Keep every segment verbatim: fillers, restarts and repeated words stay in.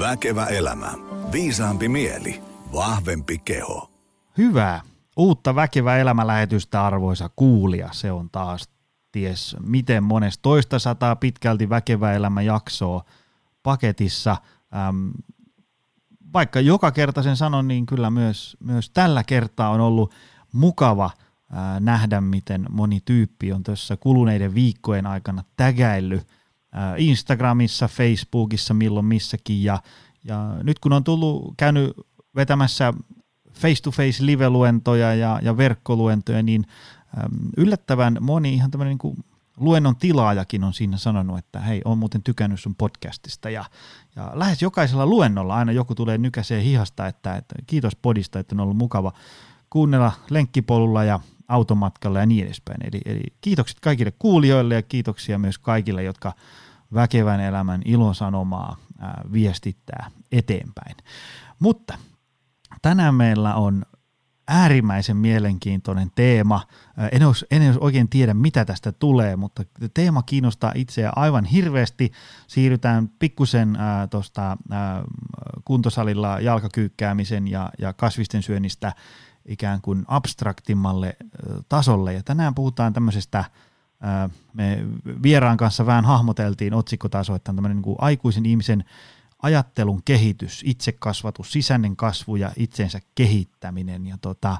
Väkevä elämä, viisaampi mieli, vahvempi keho. Hyvää. Uutta Väkevä elämä-lähetystä, arvoisa kuulija. Se on taas ties miten mones toista sataa pitkälti Väkevä elämä -jaksoa paketissa. Äm, vaikka joka kerta sen sanon, niin kyllä myös, myös tällä kertaa on ollut mukava ää, nähdä, miten moni tyyppi on tässä kuluneiden viikkojen aikana tägäillyt ää, Instagramissa, Facebookissa, milloin missäkin. Ja, ja nyt kun on tullut käynyt vetämässä face-to-face live-luentoja ja, ja verkkoluentoja, niin äm, yllättävän moni ihan tämmöinen niin kuin luennon tilaajakin on siinä sanonut, että hei, on muuten tykännyt sun podcastista, ja, ja lähes jokaisella luennolla aina joku tulee nykäiseen hihasta, että, että kiitos podista, että on ollut mukava kuunnella lenkkipolulla ja automatkalla ja niin edespäin. Eli, eli kiitokset kaikille kuulijoille ja kiitoksia myös kaikille, jotka Väkevän elämän ilosanomaa ää, viestittää eteenpäin. Mutta tänään meillä on äärimmäisen mielenkiintoinen teema. En olisi, en olisi oikein tiedä, mitä tästä tulee, mutta teema kiinnostaa itseä aivan hirveästi. Siirrytään pikkusen äh, tuosta äh, kuntosalilla jalkakyykkäämisen ja, ja kasvisten syönnistä ikään kuin abstraktimmalle äh, tasolle. Ja tänään puhutaan tämmöisestä, äh, me vieraan kanssa vähän hahmoteltiin otsikkotaso, että on tämmöinen niin kuin aikuisen ihmisen ajattelun kehitys, itsekasvatus, sisäinen kasvu ja itsensä kehittäminen. Ja tota,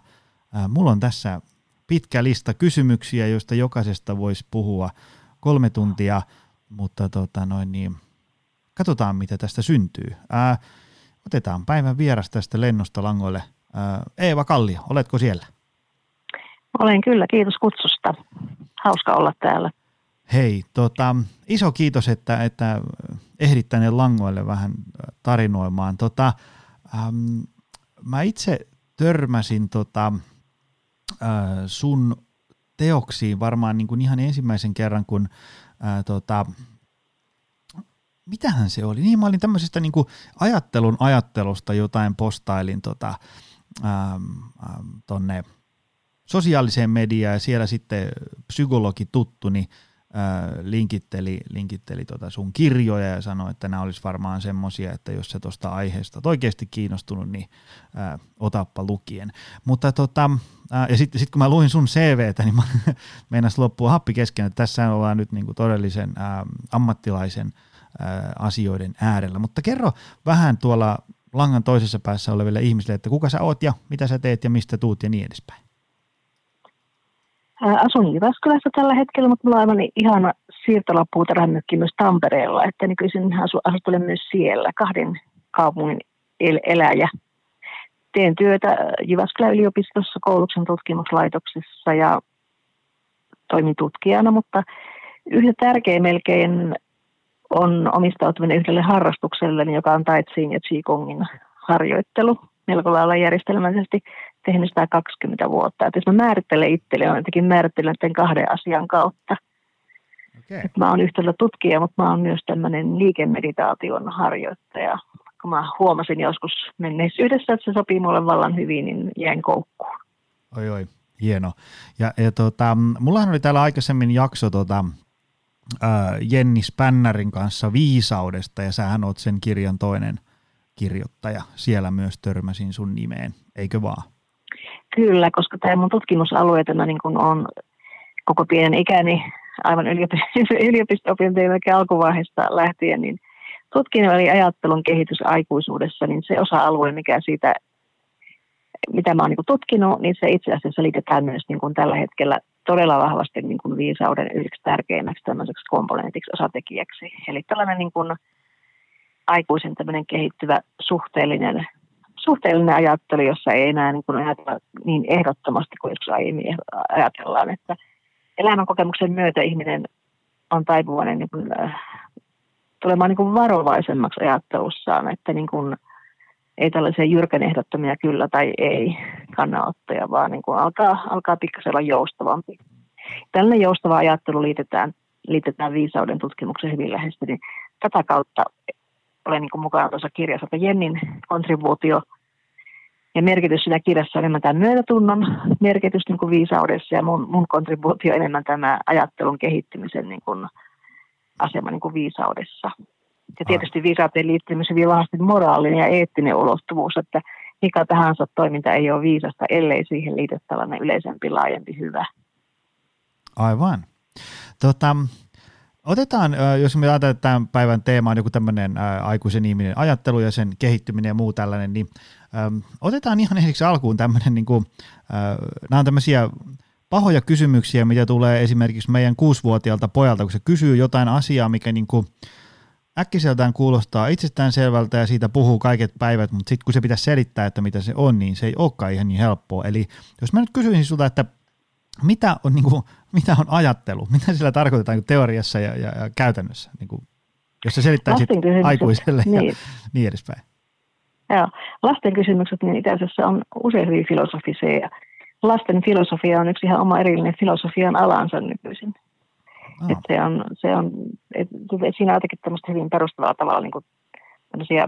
mulla on tässä pitkä lista kysymyksiä, joista jokaisesta voisi puhua kolme tuntia, mutta tota noin niin, katsotaan, mitä tästä syntyy. Ää, otetaan päivän vieras tästä lennosta langoille. Ää, Eeva Kallio, oletko siellä? Olen kyllä, kiitos kutsusta. Hauska olla täällä. Hei, tota, iso kiitos, että, että ehdit tänne langoille vähän tarinoimaan. Tota, äm, mä itse törmäsin tota, äh, sun teoksiin varmaan niin kuin ihan ensimmäisen kerran, kun äh, tota, mitähän se oli? Niin, mä olin tämmöisestä niin kuin ajattelun ajattelusta jotain postailin tota, ähm, ähm, tonne sosiaaliseen mediaan, ja siellä sitten psykologi tuttu, niin linkitteli, linkitteli tota sun kirjoja ja sanoi, että nämä olisi varmaan semmoisia, että jos sä tuosta aiheesta oot oikeasti kiinnostunut, niin ää, otappa lukien. Mutta tota, ää, ja sitten sit kun mä luin sun C V:tä, niin mä meinas loppua happi kesken, että tässä ollaan nyt niinku todellisen ää, ammattilaisen ää, asioiden äärellä. Mutta kerro vähän tuolla langan toisessa päässä oleville ihmisille, että kuka sä oot ja mitä sä teet ja mistä tuut ja niin edespäin. Asun Jyväskylässä tällä hetkellä, mutta mulla on aivan ihana siirtolapuutarhamökki myös Tampereella, että nykyisin asustelen myös siellä, kahden kaupungin el- eläjä. Teen työtä Jyväskylä-yliopistossa koulutuksen tutkimuslaitoksessa ja toimin tutkijana, mutta yhtä tärkeä melkein on omistautuminen yhdelle harrastukselle, joka on Tai Tsin ja Qi Gongin harjoittelu. Melko lailla järjestelmällisesti tehnyt sitä kaksikymmentä vuotta. Et jos mä määrittelen itselleni, mä jotenkin määrittelen tämän kahden asian kautta. Okay. Mä oon yhtäältä tutkija, mutta mä oon myös tämmöinen liikemeditaation harjoittaja. Kun mä huomasin joskus menneisyydessä, että se sopii mulle vallan hyvin, niin jäin koukkuun. Oi oi, hieno. Ja, ja tota, mullahan oli täällä aikaisemmin jakso tota, äh, Jenni Spännärin kanssa viisaudesta, ja sähän oot sen kirjan toinen kirjoittaja. Siellä myös törmäsin sun nimeen, eikö vaan? Kyllä, koska tämä mun tutkimusalue, tämä niin kuin on koko pienen ikäni aivan yliopisto-opintojen alkuvaiheesta lähtien, niin tutkinnon eli ajattelun kehitys aikuisuudessa, niin se osa-alue, mikä siitä, mitä mä oon niin kuin tutkinut, niin se itse asiassa liitetään myös niin kuin tällä hetkellä todella vahvasti niin kuin viisauden yhdeksi tärkeimmäksi tämmöiseksi komponentiksi, osatekijäksi. Eli tällainen niin kuin aikuisen tämmöinen kehittyvä suhteellinen, suhteellinen ajattelu, jossa ei enää niin kuin ajatella niin ehdottomasti kuin joskus aiemmin ajatellaan, että elämänkokemuksen myötä ihminen on taipuvainen niin kuin, äh, tulemaan niin kuin varovaisemmaksi ajattelussaan, että niin kuin, ei tällaisia jyrkän ehdottomia kyllä tai ei kannanottoja, vaan niin kuin alkaa, alkaa pikkasen olla joustavampi. Tällainen joustava ajattelu liitetään, liitetään viisauden tutkimuksen hyvin läheisesti, niin tätä kautta olen niin mukaan tuossa kirjassa, että Jennin kontribuutio ja merkitys siinä kirjassa on enemmän tämän myötätunnon merkitys niin kuin viisaudessa, ja mun, mun kontribuutio enemmän tämä ajattelun kehittymisen niin kuin asema niin kuin viisaudessa. Ja tietysti viisauteen liittyy myös hyvin vahvasti moraalinen ja eettinen ulottuvuus, että mikä tahansa toiminta ei ole viisasta, ellei siihen liity tällainen yleisempi, laajempi hyvä. Aivan. Tota, otetaan, jos me ajatellaan, että tämän päivän teema on joku tämmöinen aikuisen ihminen ajattelu ja sen kehittyminen ja muu tällainen, niin otetaan ihan ensiksi alkuun tämmöinen, niin kuin, nämä on tämmöisiä pahoja kysymyksiä, mitä tulee esimerkiksi meidän kuusivuotiaalta pojalta, kun se kysyy jotain asiaa, mikä niin kuin äkkiseltään kuulostaa itsestäänselvältä ja siitä puhuu kaiket päivät, mutta sitten kun se pitäisi selittää, että mitä se on, niin se ei olekaan ihan niin helppoa. Eli jos mä nyt kysyisin sulta, että mitä on, niin kuin, mitä on ajattelu? Mitä sillä tarkoitetaan niin teoriassa ja, ja, ja käytännössä? Niin kuin, jos se selittää sitten aikuiselle niin. ja niin edespäin. Joo. Lasten kysymykset niin itse asiassa on usein hyvin filosofisia. Lasten filosofia on yksi ihan oma erillinen filosofian alansa nykyisin. Oh. Et se on, se on, et siinä on jotenkin tämmöistä hyvin perustavalla tavalla niin kuin tämmöisiä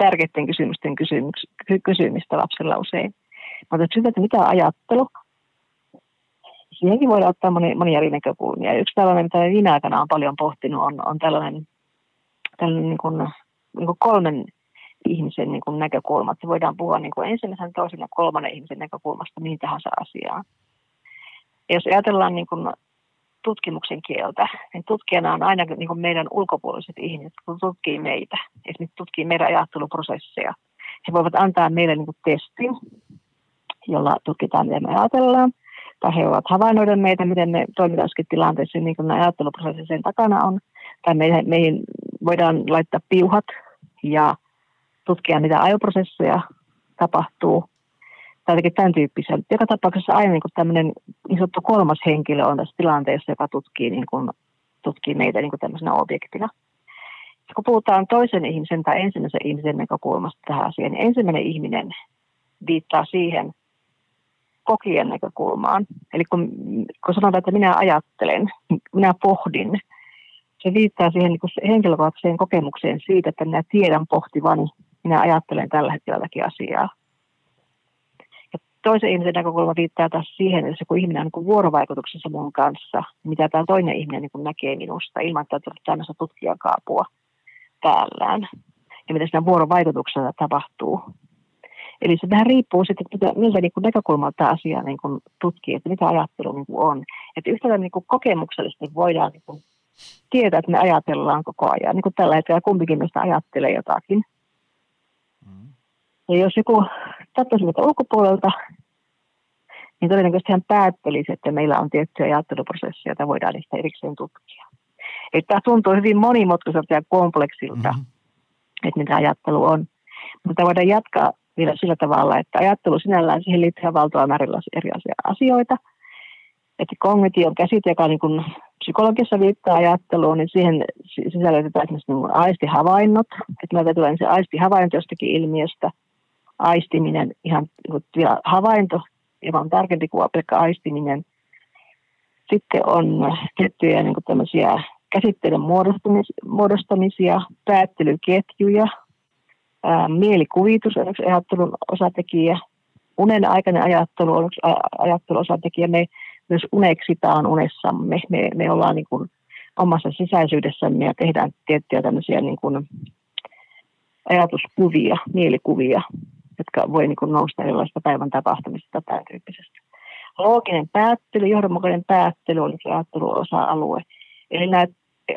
tärkeiden kysymysten kysymyks, kysymistä lapsella usein. Mutta sitä, että mitä on ajattelu? Siihenkin voidaan ottaa moni, monia eri näkökulmia. Yksi tällainen, mitä viime aikana on paljon pohtinut, on, on tällainen, tällainen niin kuin, niin kuin kolmen ihmisen niin kuin näkökulma. Että voidaan puhua niin kuin ensimmäisen, toisen ja kolmannen ihmisen näkökulmasta mihin tahansa asiaan. Ja jos ajatellaan niin kuin tutkimuksen kieltä, niin tutkijana on aina niin kuin meidän ulkopuoliset ihmiset, kun tutkii meitä. Esimerkiksi tutkii meidän ajatteluprosesseja. He voivat antaa meille niin kuin testin, jolla tutkitaan, mitä me ajatellaan. Tai he ovat havainnoida meitä, miten me toimitaan tilanteessa, niin kuin ajatteluprosessi sen takana on. Tai meihin, meihin voidaan laittaa piuhat ja tutkia, mitä ajoprosesseja tapahtuu. Tai jotenkin tämän tyyppisiä. Joka tapauksessa aina niin kuin tämmöinen isottu kolmas henkilö on tässä tilanteessa, joka tutkii, niin kuin, tutkii meitä niin kuin tämmöisenä objektina. Ja kun puhutaan toisen ihmisen tai ensimmäisen ihmisen näkökulmasta tähän asiaan, niin ensimmäinen ihminen viittaa siihen, kokien näkökulmaan. Eli kun, kun sanotaan, että minä ajattelen, minä pohdin, se viittaa siihen niin henkilökohtaiseen kokemukseen siitä, että minä tiedän pohtivani, minä ajattelen tällä hetkelläkin asiaa. Ja toisen ihmisen näkökulma viittaa taas siihen, että kun ihminen on niin kuin vuorovaikutuksessa mun kanssa, mitä tämä toinen ihminen niin kuin näkee minusta, ilman että on tämmöistä tutkijakaapua päällään. Ja mitä siinä vuorovaikutuksessa tapahtuu. Eli se vähän riippuu sitten, että miltä niin kuin näkökulmalta tämä asia niin kuin tutkii, että mitä ajattelu niin kuin on. Että yhtä niin kuin kokemuksellisesti voidaan niin kuin tietää, että me ajatellaan koko ajan. Niin kuin tällä hetkellä kumpikin meistä ajattelee jotakin. Mm. Ja jos joku katsoisi meitä ulkopuolelta, niin todennäköisesti hän päättelisi, että meillä on tiettyjä ajatteluprosesseja, joita voidaan niistä erikseen tutkia. Eli tämä tuntuu hyvin monimutkaiselta ja kompleksilta, mm-hmm. että mitä ajattelu on. Mutta voidaan jatkaa vielä sillä tavalla, että ajattelu sinällään siihen liittyy valtava määrillä eri asioita. Että kognition käsite, joka niin kuin psykologiassa viittaa ajatteluun, niin siihen sisällytetään esimerkiksi niin kuin aistihavainnot. Että meiltä tulee se aistihavainto jostakin ilmiöstä. Aistiminen, ihan vielä havainto, joka on tärkeämpi kuin pelkkä aistiminen. Sitten on tiettyjä niin kuin tämmöisiä käsitteiden muodostamisia, päättelyketjuja. Ää, mielikuvitus on yksi ajattelun osatekijä, unen aikainen ajattelu on yksi ajattelun osatekijä, me myös uneksitaan unessamme, me, me ollaan niin kuin omassa sisäisyydessämme ja tehdään tiettyjä tämmöisiä niin kuin ajatuskuvia, mielikuvia, jotka voi niin kuin nousta erilaisista päivän tapahtumista tai tyyppisestä. Looginen päättely, johdonmukainen päättely on yksi ajattelun osa-alue, eli nämä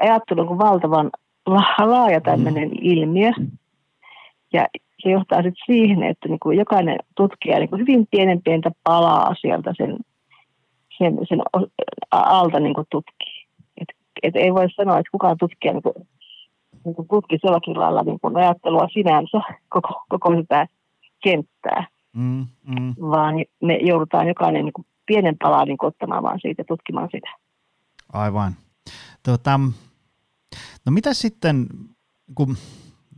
ajattelu on valtavan laaja tämmöinen ilmiö. Ja se johtaa sitten siihen, että niinku jokainen tutkija niinku hyvin pienen pientä palaa sieltä sen, sen, sen alta niinku tutkii. Et, et ei voi sanoa, että kukaan tutkija niinku, niinku tutkisi jollakin lailla niinku ajattelua sinänsä koko, koko sitä kenttää, mm, mm. vaan me joudutaan jokainen niinku pienen palaa niinku ottamaan vaan siitä ja tutkimaan sitä. Aivan. Tota, no mitä sitten, kun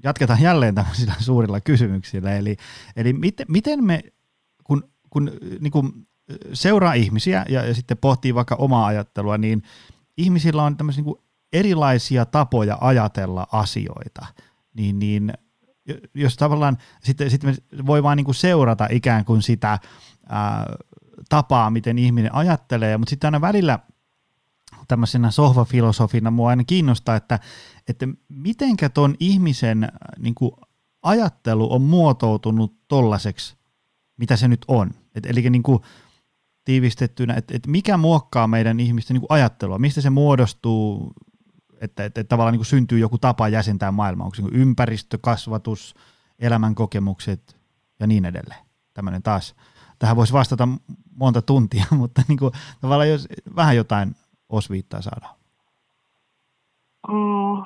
jatketaan jälleen tämmöisillä suurilla kysymyksillä, eli, eli mit, miten me, kun, kun niin kuin seuraa ihmisiä ja, ja sitten pohtii vaikka omaa ajattelua, niin ihmisillä on tämmöisiä niin kuin erilaisia tapoja ajatella asioita, niin, niin jos tavallaan sitten, sitten me voi vaan niin kuin seurata ikään kuin sitä ää, tapaa, miten ihminen ajattelee, mutta sitten aina välillä tämmöisenä sohvafilosofina mua aina kiinnostaa, että, että mitenkä ton ihmisen niin kuin ajattelu on muotoutunut tollaiseksi, mitä se nyt on. Et, eli niin kuin tiivistettynä, että et mikä muokkaa meidän ihmisten niin kuin ajattelua, mistä se muodostuu, että et, et tavallaan niin kuin syntyy joku tapa jäsentää maailmaa, onko se niin kuin ympäristö, kasvatus, elämänkokemukset ja niin edelleen. Tämmöinen taas. Tähän voisi vastata monta tuntia, mutta niin kuin, tavallaan jos vähän jotain osviittaa saadaan. Mm,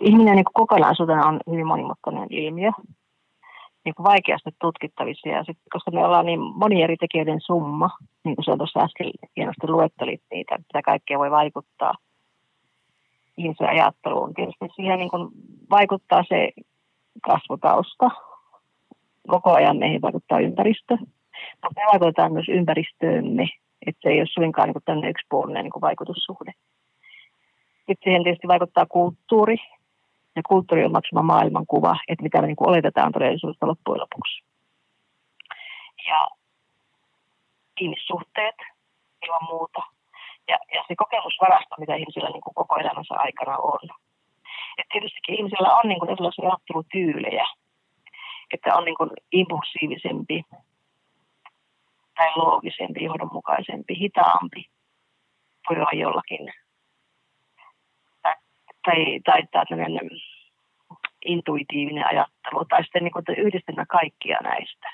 ihminen niin kuin kokonaisuutena on hyvin monimutkainen ilmiö, niin kuin vaikeasti tutkittavissa. Ja sit, koska me ollaan niin moni eri tekijöiden summa, niin kuin sinä tuossa äsken hienosti luettelit niitä, mitä kaikkea voi vaikuttaa ihmisen ajatteluun. Tietysti siihen niin kuin vaikuttaa se kasvutausta. Koko ajan meihin vaikuttaa ympäristö, mutta me vaikutetaan myös ympäristöömme, että se ei ole suinkaan niin tämmöinen yksipuolinen niin vaikutussuhde. Sitten siihen tietysti vaikuttaa kulttuuri, ja kulttuuri on maksima maailmankuva, että mitä me niin kuin oletetaan todellisuudesta loppujen lopuksi. Ja ihmissuhteet ilman muuta, ja, ja se kokemusvarasto, mitä ihmisillä niin kuin koko elämänsä aikana on. Et tietystikin ihmisillä on niin kuin erilaisia ajattelutyylejä, että on niin kuin impulsiivisempi tai loogisempi, johdonmukaisempi, hitaampi voi olla jollakin. Tai, tai, tai tämmöinen intuitiivinen ajattelu, tai sitten niin kuin yhdistelmä kaikkia näistä.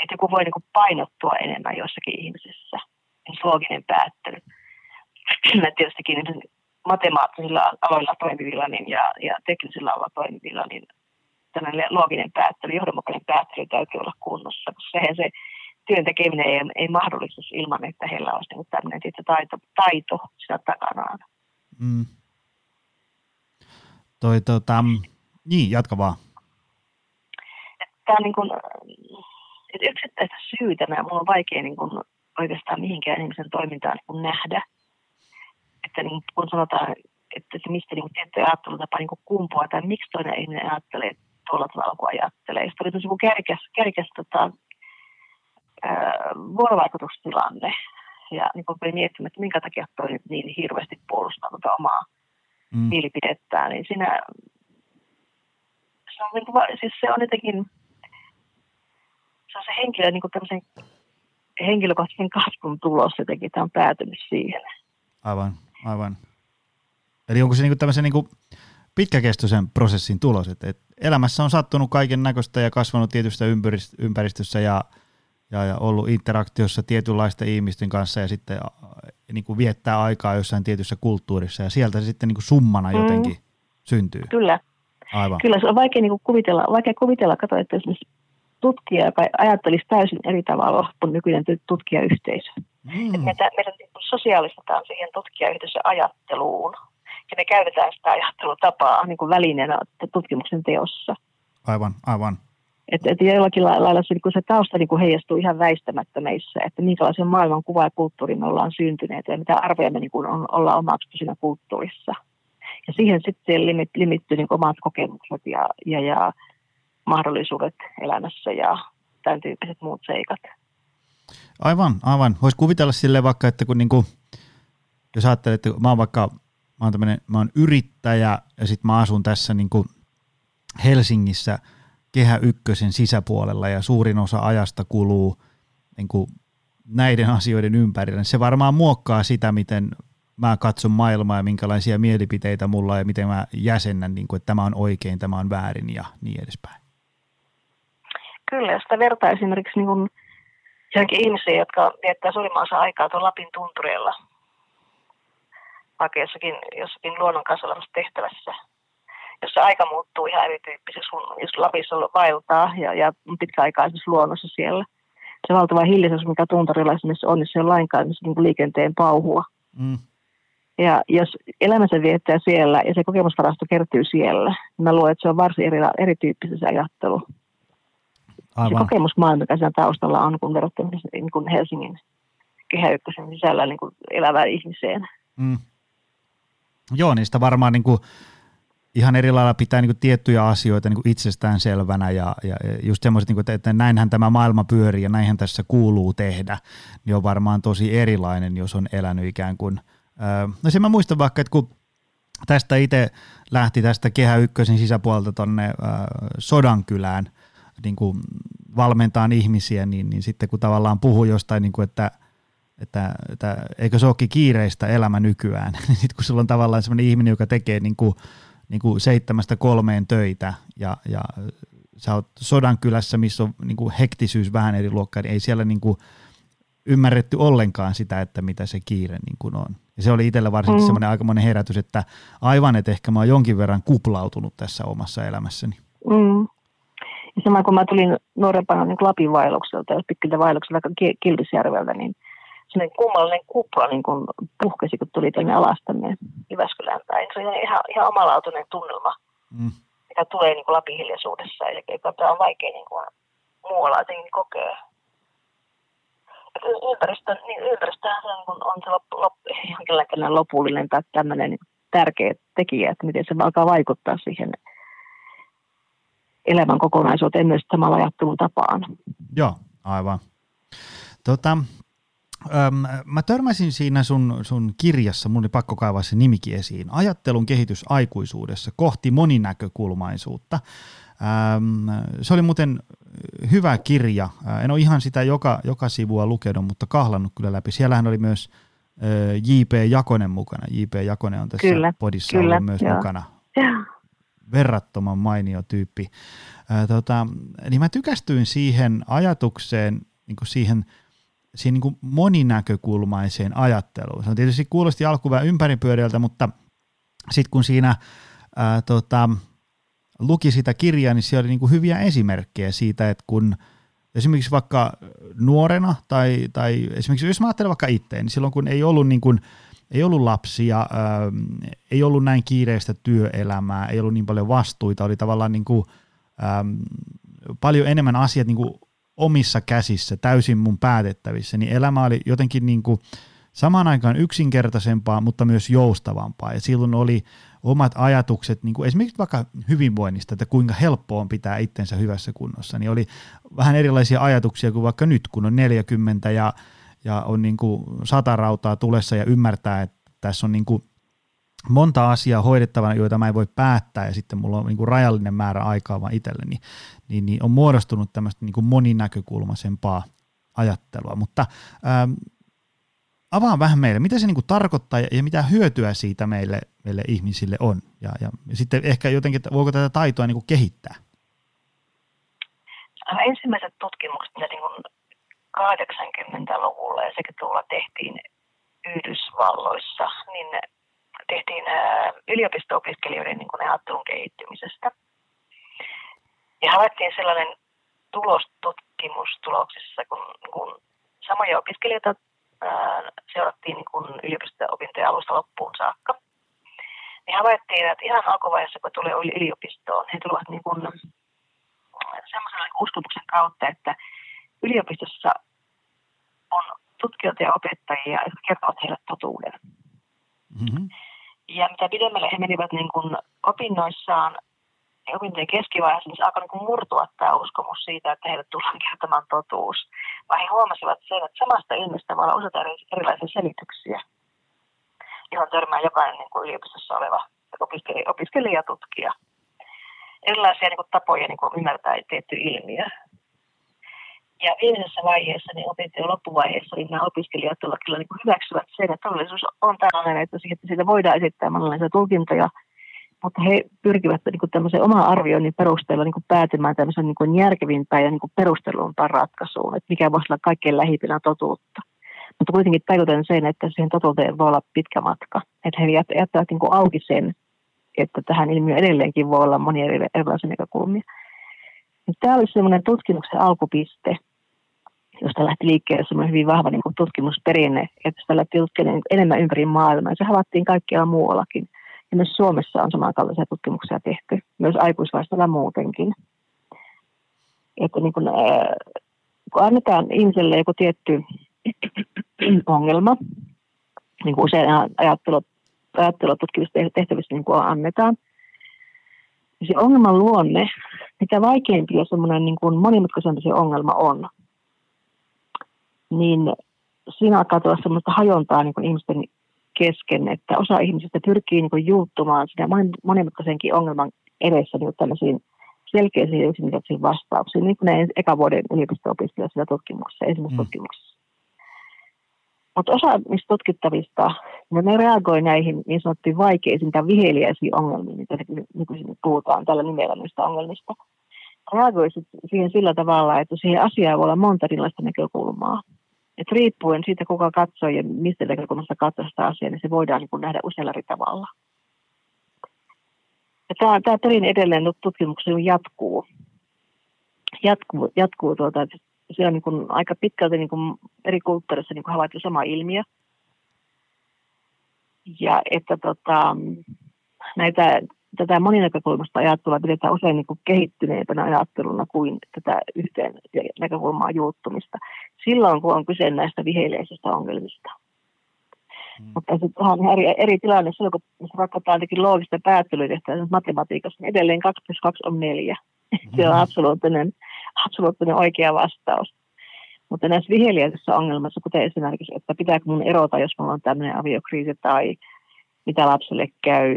Että joku voi niin kuin painottua enemmän jossakin ihmisessä, esimerkiksi looginen päättely. Tietystikin matemaattisilla aloilla toimivilla niin ja, ja teknisillä aloilla toimivilla niin tällainen looginen päättely, johdonmukainen päättely täytyy olla kunnossa, koska sehän se työn tekeminen ei, ei mahdollisuus ilman, että heillä olisi niin tämmöinen taito, taito sitä takanaan. Mm. Toi, tota, niin, jatka vaan. Tämä on niin kuin, että yksittäistä syytä, minulla on vaikea niin kuin oikeastaan mihinkään ihmisen toimintaan niin kuin nähdä, että niin, kun sanotaan, että se mistä niin kuin tietty ajattelutapa niin kumpuaa, tai miksi toinen ihminen ajattelee tuolla tavalla, kun ajattelee. Sitten oli tosi joku kärkäs, kärkäs tota, ää, vuorovaikutustilanne. Ja niin olin miettimään, että minkä takia toi niin hirveästi puolustaa tuota omaa mm. mielipidettään. Niin siinä, se, on, niin kuin, siis se on jotenkin se, on se henkilö, niin kuin tämmöisen henkilökohtaisen kasvun tulos jotenkin. Tämä on päätynyt siihen. Aivan, aivan. Eli onko se niinku tämmöisen niinku pitkäkestoisen prosessin tulos, että et elämässä on sattunut kaiken näköistä ja kasvanut tietystä ympäristössä ja, ja, ja ollut interaktiossa tietynlaisten ihmisten kanssa ja sitten ä, niinku viettää aikaa jossain tietyssä kulttuurissa ja sieltä se sitten niinku summana jotenkin mm. syntyy. Kyllä. Aivan. Kyllä se on vaikea niinku kuvitella, vaikea kuvitella katsoa, että esimerkiksi tutkija, joka ajattelisi täysin eri tavalla kuin nykyinen tutkijayhteisö. Mm. Et meitä, meidän sosiaalistetaan siihen tutkijayhteisön ajatteluun. Ja me käytetään sitä ajattelutapaa niin kuin välineenä tutkimuksen teossa. Aivan, aivan. Että et jollakin lailla se, niin se tausta niin kuin heijastuu ihan väistämättä meissä, että minkälaisen maailman kuva ja kulttuuriin me ollaan syntyneet ja mitä arvoja me niin kuin on, ollaan omaksuttu siinä kulttuurissa. Ja siihen sitten limit, limittyy niin omat kokemukset ja, ja, ja mahdollisuudet elämässä ja tämän tyyppiset muut seikat. Aivan, aivan. Voisi kuvitella silleen vaikka, että kun niin kuin, jos ajattelee, että mä oon vaikka Mä oon, tämmönen, mä oon yrittäjä ja sit mä asun tässä niin kuin Helsingissä Kehä Ykkösen sisäpuolella ja suurin osa ajasta kuluu niin kuin näiden asioiden ympärillä. Se varmaan muokkaa sitä, miten mä katson maailmaa ja minkälaisia mielipiteitä mulla on ja miten mä jäsennän, niin kuin, että tämä on oikein, tämä on väärin ja niin edespäin. Kyllä, jos sitä vertaa esimerkiksi niin kuin johonkin ihmisiä, jotka viettää suurimmansa aikaa tuon Lapin tuntureilla, vaikka jossakin, jossakin luonnon kanssa olevassa tehtävässä, jossa aika muuttuu ihan erityyppiseksi, jos Lapissa vaeltaa ja, ja pitkäaikaisessa luonnossa siellä. Se valtava hiljaisuus, mikä tuntarilla esimerkiksi on, niin se on lainkaan niin liikenteen pauhua. Mm. Ja jos elämänsä viettää siellä ja se kokemusvarasto kertyy siellä, niin mä luulen, että se on varsin eri, erityyppisessä ajattelu. Aivan. Se kokemusmaailma, mikä siinä taustalla on, kun verrattuna niin Helsingin Kehä Ykkösen sisällä niin elävään ihmiseen. Mm. Joo, niistä varmaan niin kuin ihan eri lailla pitää niin kuin tiettyjä asioita niin kuin itsestäänselvänä ja, ja just semmoiset, niin kuin, että näinhän tämä maailma pyörii ja näinhän tässä kuuluu tehdä, niin on varmaan tosi erilainen, jos on elänyt ikään kuin No sen mä muistan vaikka, että kun tästä itse lähti tästä Kehä Ykkösen sisäpuolelta tonne Sodankylään niin kuin valmentaan ihmisiä, niin, niin sitten kun tavallaan puhui jostain, niin kuin, että, että, että eikö se olekin kiireistä elämä nykyään, niin sitten kun sulla on tavallaan sellainen ihminen, joka tekee niin kuin, niin kuin seitsemästä kolmeen töitä ja, ja sä oot Sodankylässä, missä on niin kuin hektisyys vähän eri luokkaa, niin ei siellä niin kuin ymmärretty ollenkaan sitä, että mitä se kiire niin kuin on. Ja se oli itsellä varsinkin mm. semmoinen aikamoinen herätys, että aivan, että ehkä mä oon jonkin verran kuplautunut tässä omassa elämässäni. Mm. Ja sama kun mä tulin nuorempana niin Lapin vaellukselta, jos pitkiltä vaellukselta Kildysjärveltä, niin semmoinen kummallinen kupla niin kun puhkesi, kun tuli tuonne alas tänne Jyväskylään päin. Se on ihan, ihan omalautuinen tunnelma, mm. mikä tulee niin Lapin hiljaisuudessa, eli tämä on vaikea niin kun muualla jotenkin kokea. Ympäristö, niin ympäristöhän on se lop, lop, jonkinlainen lopullinen tai tämmöinen tärkeä tekijä, että miten se alkaa vaikuttaa siihen elämän kokonaisuuteen myös samalla ajattelun tapaan. Joo, aivan. Tota, äm, mä törmäsin siinä sun, sun kirjassa, mun oli pakko kaivaa se nimikin esiin, ajattelun kehitys aikuisuudessa kohti moninäkökulmaisuutta. Ähm, se oli muuten hyvä kirja. En ole ihan sitä joka, joka sivua lukenut, mutta kahlannut kyllä läpi. Siellähän oli myös äh, J P. Jakonen mukana. J P. Jakonen on tässä kyllä, podissa kyllä, ollut myös joo. mukana. Ja. Verrattoman mainio tyyppi. Äh, tota, niin mä tykästyin siihen ajatukseen, niin kuin siihen, siihen niin kuin moninäkökulmaiseen ajatteluun. Se on tietysti kuulosti alkuun vähän ympäripyöreältä, mutta sitten kun siinä äh, tota, luki sitä kirjaa, niin siellä oli niin kuin hyviä esimerkkejä siitä, että kun esimerkiksi vaikka nuorena tai, tai esimerkiksi jos mä ajattelen vaikka itteen, niin silloin kun ei ollut, niin kuin, ei ollut lapsia, äh, ei ollut näin kiireistä työelämää, ei ollut niin paljon vastuita, oli tavallaan niin kuin, ähm, paljon enemmän asiat niin kuin omissa käsissä, täysin mun päätettävissä, niin elämä oli jotenkin niin kuin samaan aikaan yksinkertaisempaa, mutta myös joustavampaa. Ja silloin oli omat ajatukset, niin kuin esimerkiksi vaikka hyvinvoinnista, että kuinka helppoa on pitää itsensä hyvässä kunnossa, niin oli vähän erilaisia ajatuksia kuin vaikka nyt, kun on neljäkymmentä ja, ja on niin kuin sata rautaa tulessa ja ymmärtää, että tässä on niin kuin monta asiaa hoidettavana, joita mä en voi päättää, ja sitten mulla on niin kuin rajallinen määrä aikaa vaan itselleni, niin, niin on muodostunut tämmöistä niin kuin moninäkökulmaisempaa ajattelua. Mutta ähm, avaa vähän meille, mitä se niinku tarkoittaa ja mitä hyötyä siitä meille, meille ihmisille on. Ja, ja, ja sitten ehkä jotenkin, voiko tätä taitoa niinku kehittää? Ensimmäiset tutkimukset mitä niin kahdeksankymmentäluvulla ja sekä tuolla tehtiin Yhdysvalloissa, niin tehtiin yliopisto-opiskelijoiden niin ajattelun kehittymisestä. Ja havaittiin sellainen tulostutkimus tuloksissa, kun, kun samoja opiskelijoita seurattiin niin yliopisto-opintojen alusta loppuun saakka. Niin havaittiin, että ihan alkuvaiheessa, kun tulee yliopistoon, he tulevat niin semmoisen uskomuksen kautta, että yliopistossa on tutkijoita ja opettajia, jotka kertovat heille totuuden. Mm-hmm. Ja mitä pidemmälle he menivät niin kuin opinnoissaan, niin opintojen keskivaiheessa, niin se alkoi niin kuin murtua tämä uskomus siitä, että heille tullaan kertomaan totuus. Vaan he huomasivat sen, että samasta ilmiöstä voi olla useita erilaisia selityksiä, johon törmää jokainen niin kuin yliopistossa oleva opiskelija, opiskelija tutkija. Erilaisia niin kuin tapoja niin kuin ymmärtää tietty ilmiö. Ja viimeisessä vaiheessa, niin opintojen loppuvaiheessa, niin nämä opiskelijat kyllä niin kuin hyväksyvät sen, että todellisuus on tällainen, että siitä voidaan esittää monenlaisia tulkintoja, mutta he pyrkivät niin kuin tämmöisen oman arvioinnin perusteella niin kuin päätymään tämmöisen niin kuin järkevimpään ja niin kuin perustellumpaan ratkaisuun, että mikä voisi olla kaikkein lähimpänä totuutta. Mutta kuitenkin tajutaan sen, että siihen totuuteen voi olla pitkä matka. Että he jättävät niin kuin auki sen, että tähän ilmiöön edelleenkin voi olla monia erilaisia näkökulmia. Tämä oli semmoinen tutkimuksen alkupiste, josta lähti liikkeelle semmoinen hyvin vahva niin kuin tutkimusperinne, että sitä lähti tutkimaan enemmän ympäri maailmaa. Se havaittiin kaikkialla muuallakin. Ja myös Suomessa on samankaltaisia tutkimuksia tehty, myös aikuisväestöllä muutenkin. Että niin kun, ää, kun annetaan ihmiselle joku tietty ongelma, niin kuin usein ajattelututkimusta niin kuin annetaan, niin se ongelman luonne, mitä vaikeampi ja semmoinen niin kuin monimutkaisempi se ongelma on, niin siinä alkaa tulla semmoista hajontaa niin kuin ihmisten kesken, että osa ihmisistä pyrkii niin juuttumaan sitä monimutkaisenkin ongelman edessä niin tällaisiin selkeisiin yksinkertaisiin vastauksiin, niin kuin ne eka vuoden yliopisto-opiskelijoissa ja tutkimuksessa, esimerkiksi mm. tutkimuksessa. Mutta osa niistä tutkittavista, niin ne reagoi näihin niin sanottuihin vaikeisiin tai viheliäisiin ongelmiin, mitä nykyisin puhutaan tällä nimellä niistä ongelmista. Reagoi siihen sillä tavalla, että siihen asiaan voi olla monta erilaista näkökulmaa. Et riippuen siitä, kuka katsoo ja mistä näkökulmasta katsoo sitä asiaa, niin se voidaan niin kuin nähdä usealla eri tavalla. Tämä, tämä perin edelleen tutkimuksessa jatkuu. Jatkuu, jatkuu tuota, että se on niin kuin aika pitkälti niin kuin eri kulttuurissa niin kuin havaittu sama ilmiö. Ja että tota, näitä, tätä moninäkökulmasta ajattelua pidetään usein niin kuin kehittyneempänä ajatteluna kuin tätä yhteen näkökulmaa juuttumista. Silloin, kun on kyse näistä viheliäisistä ongelmista. Mm. Mutta se on eri, eri tilanne, silloin kun ratkataan jotenkin loogista päättelyä tehtävä matematiikassa, niin edelleen kaksi plus kaksi on neljä. Mm. Se on absoluuttinen, absoluuttinen oikea vastaus. Mutta näissä viheliäisissä ongelmissa, kuten esimerkiksi, että pitääkö mun erota, jos mulla on tämmöinen aviokriisi, tai mitä lapselle käy,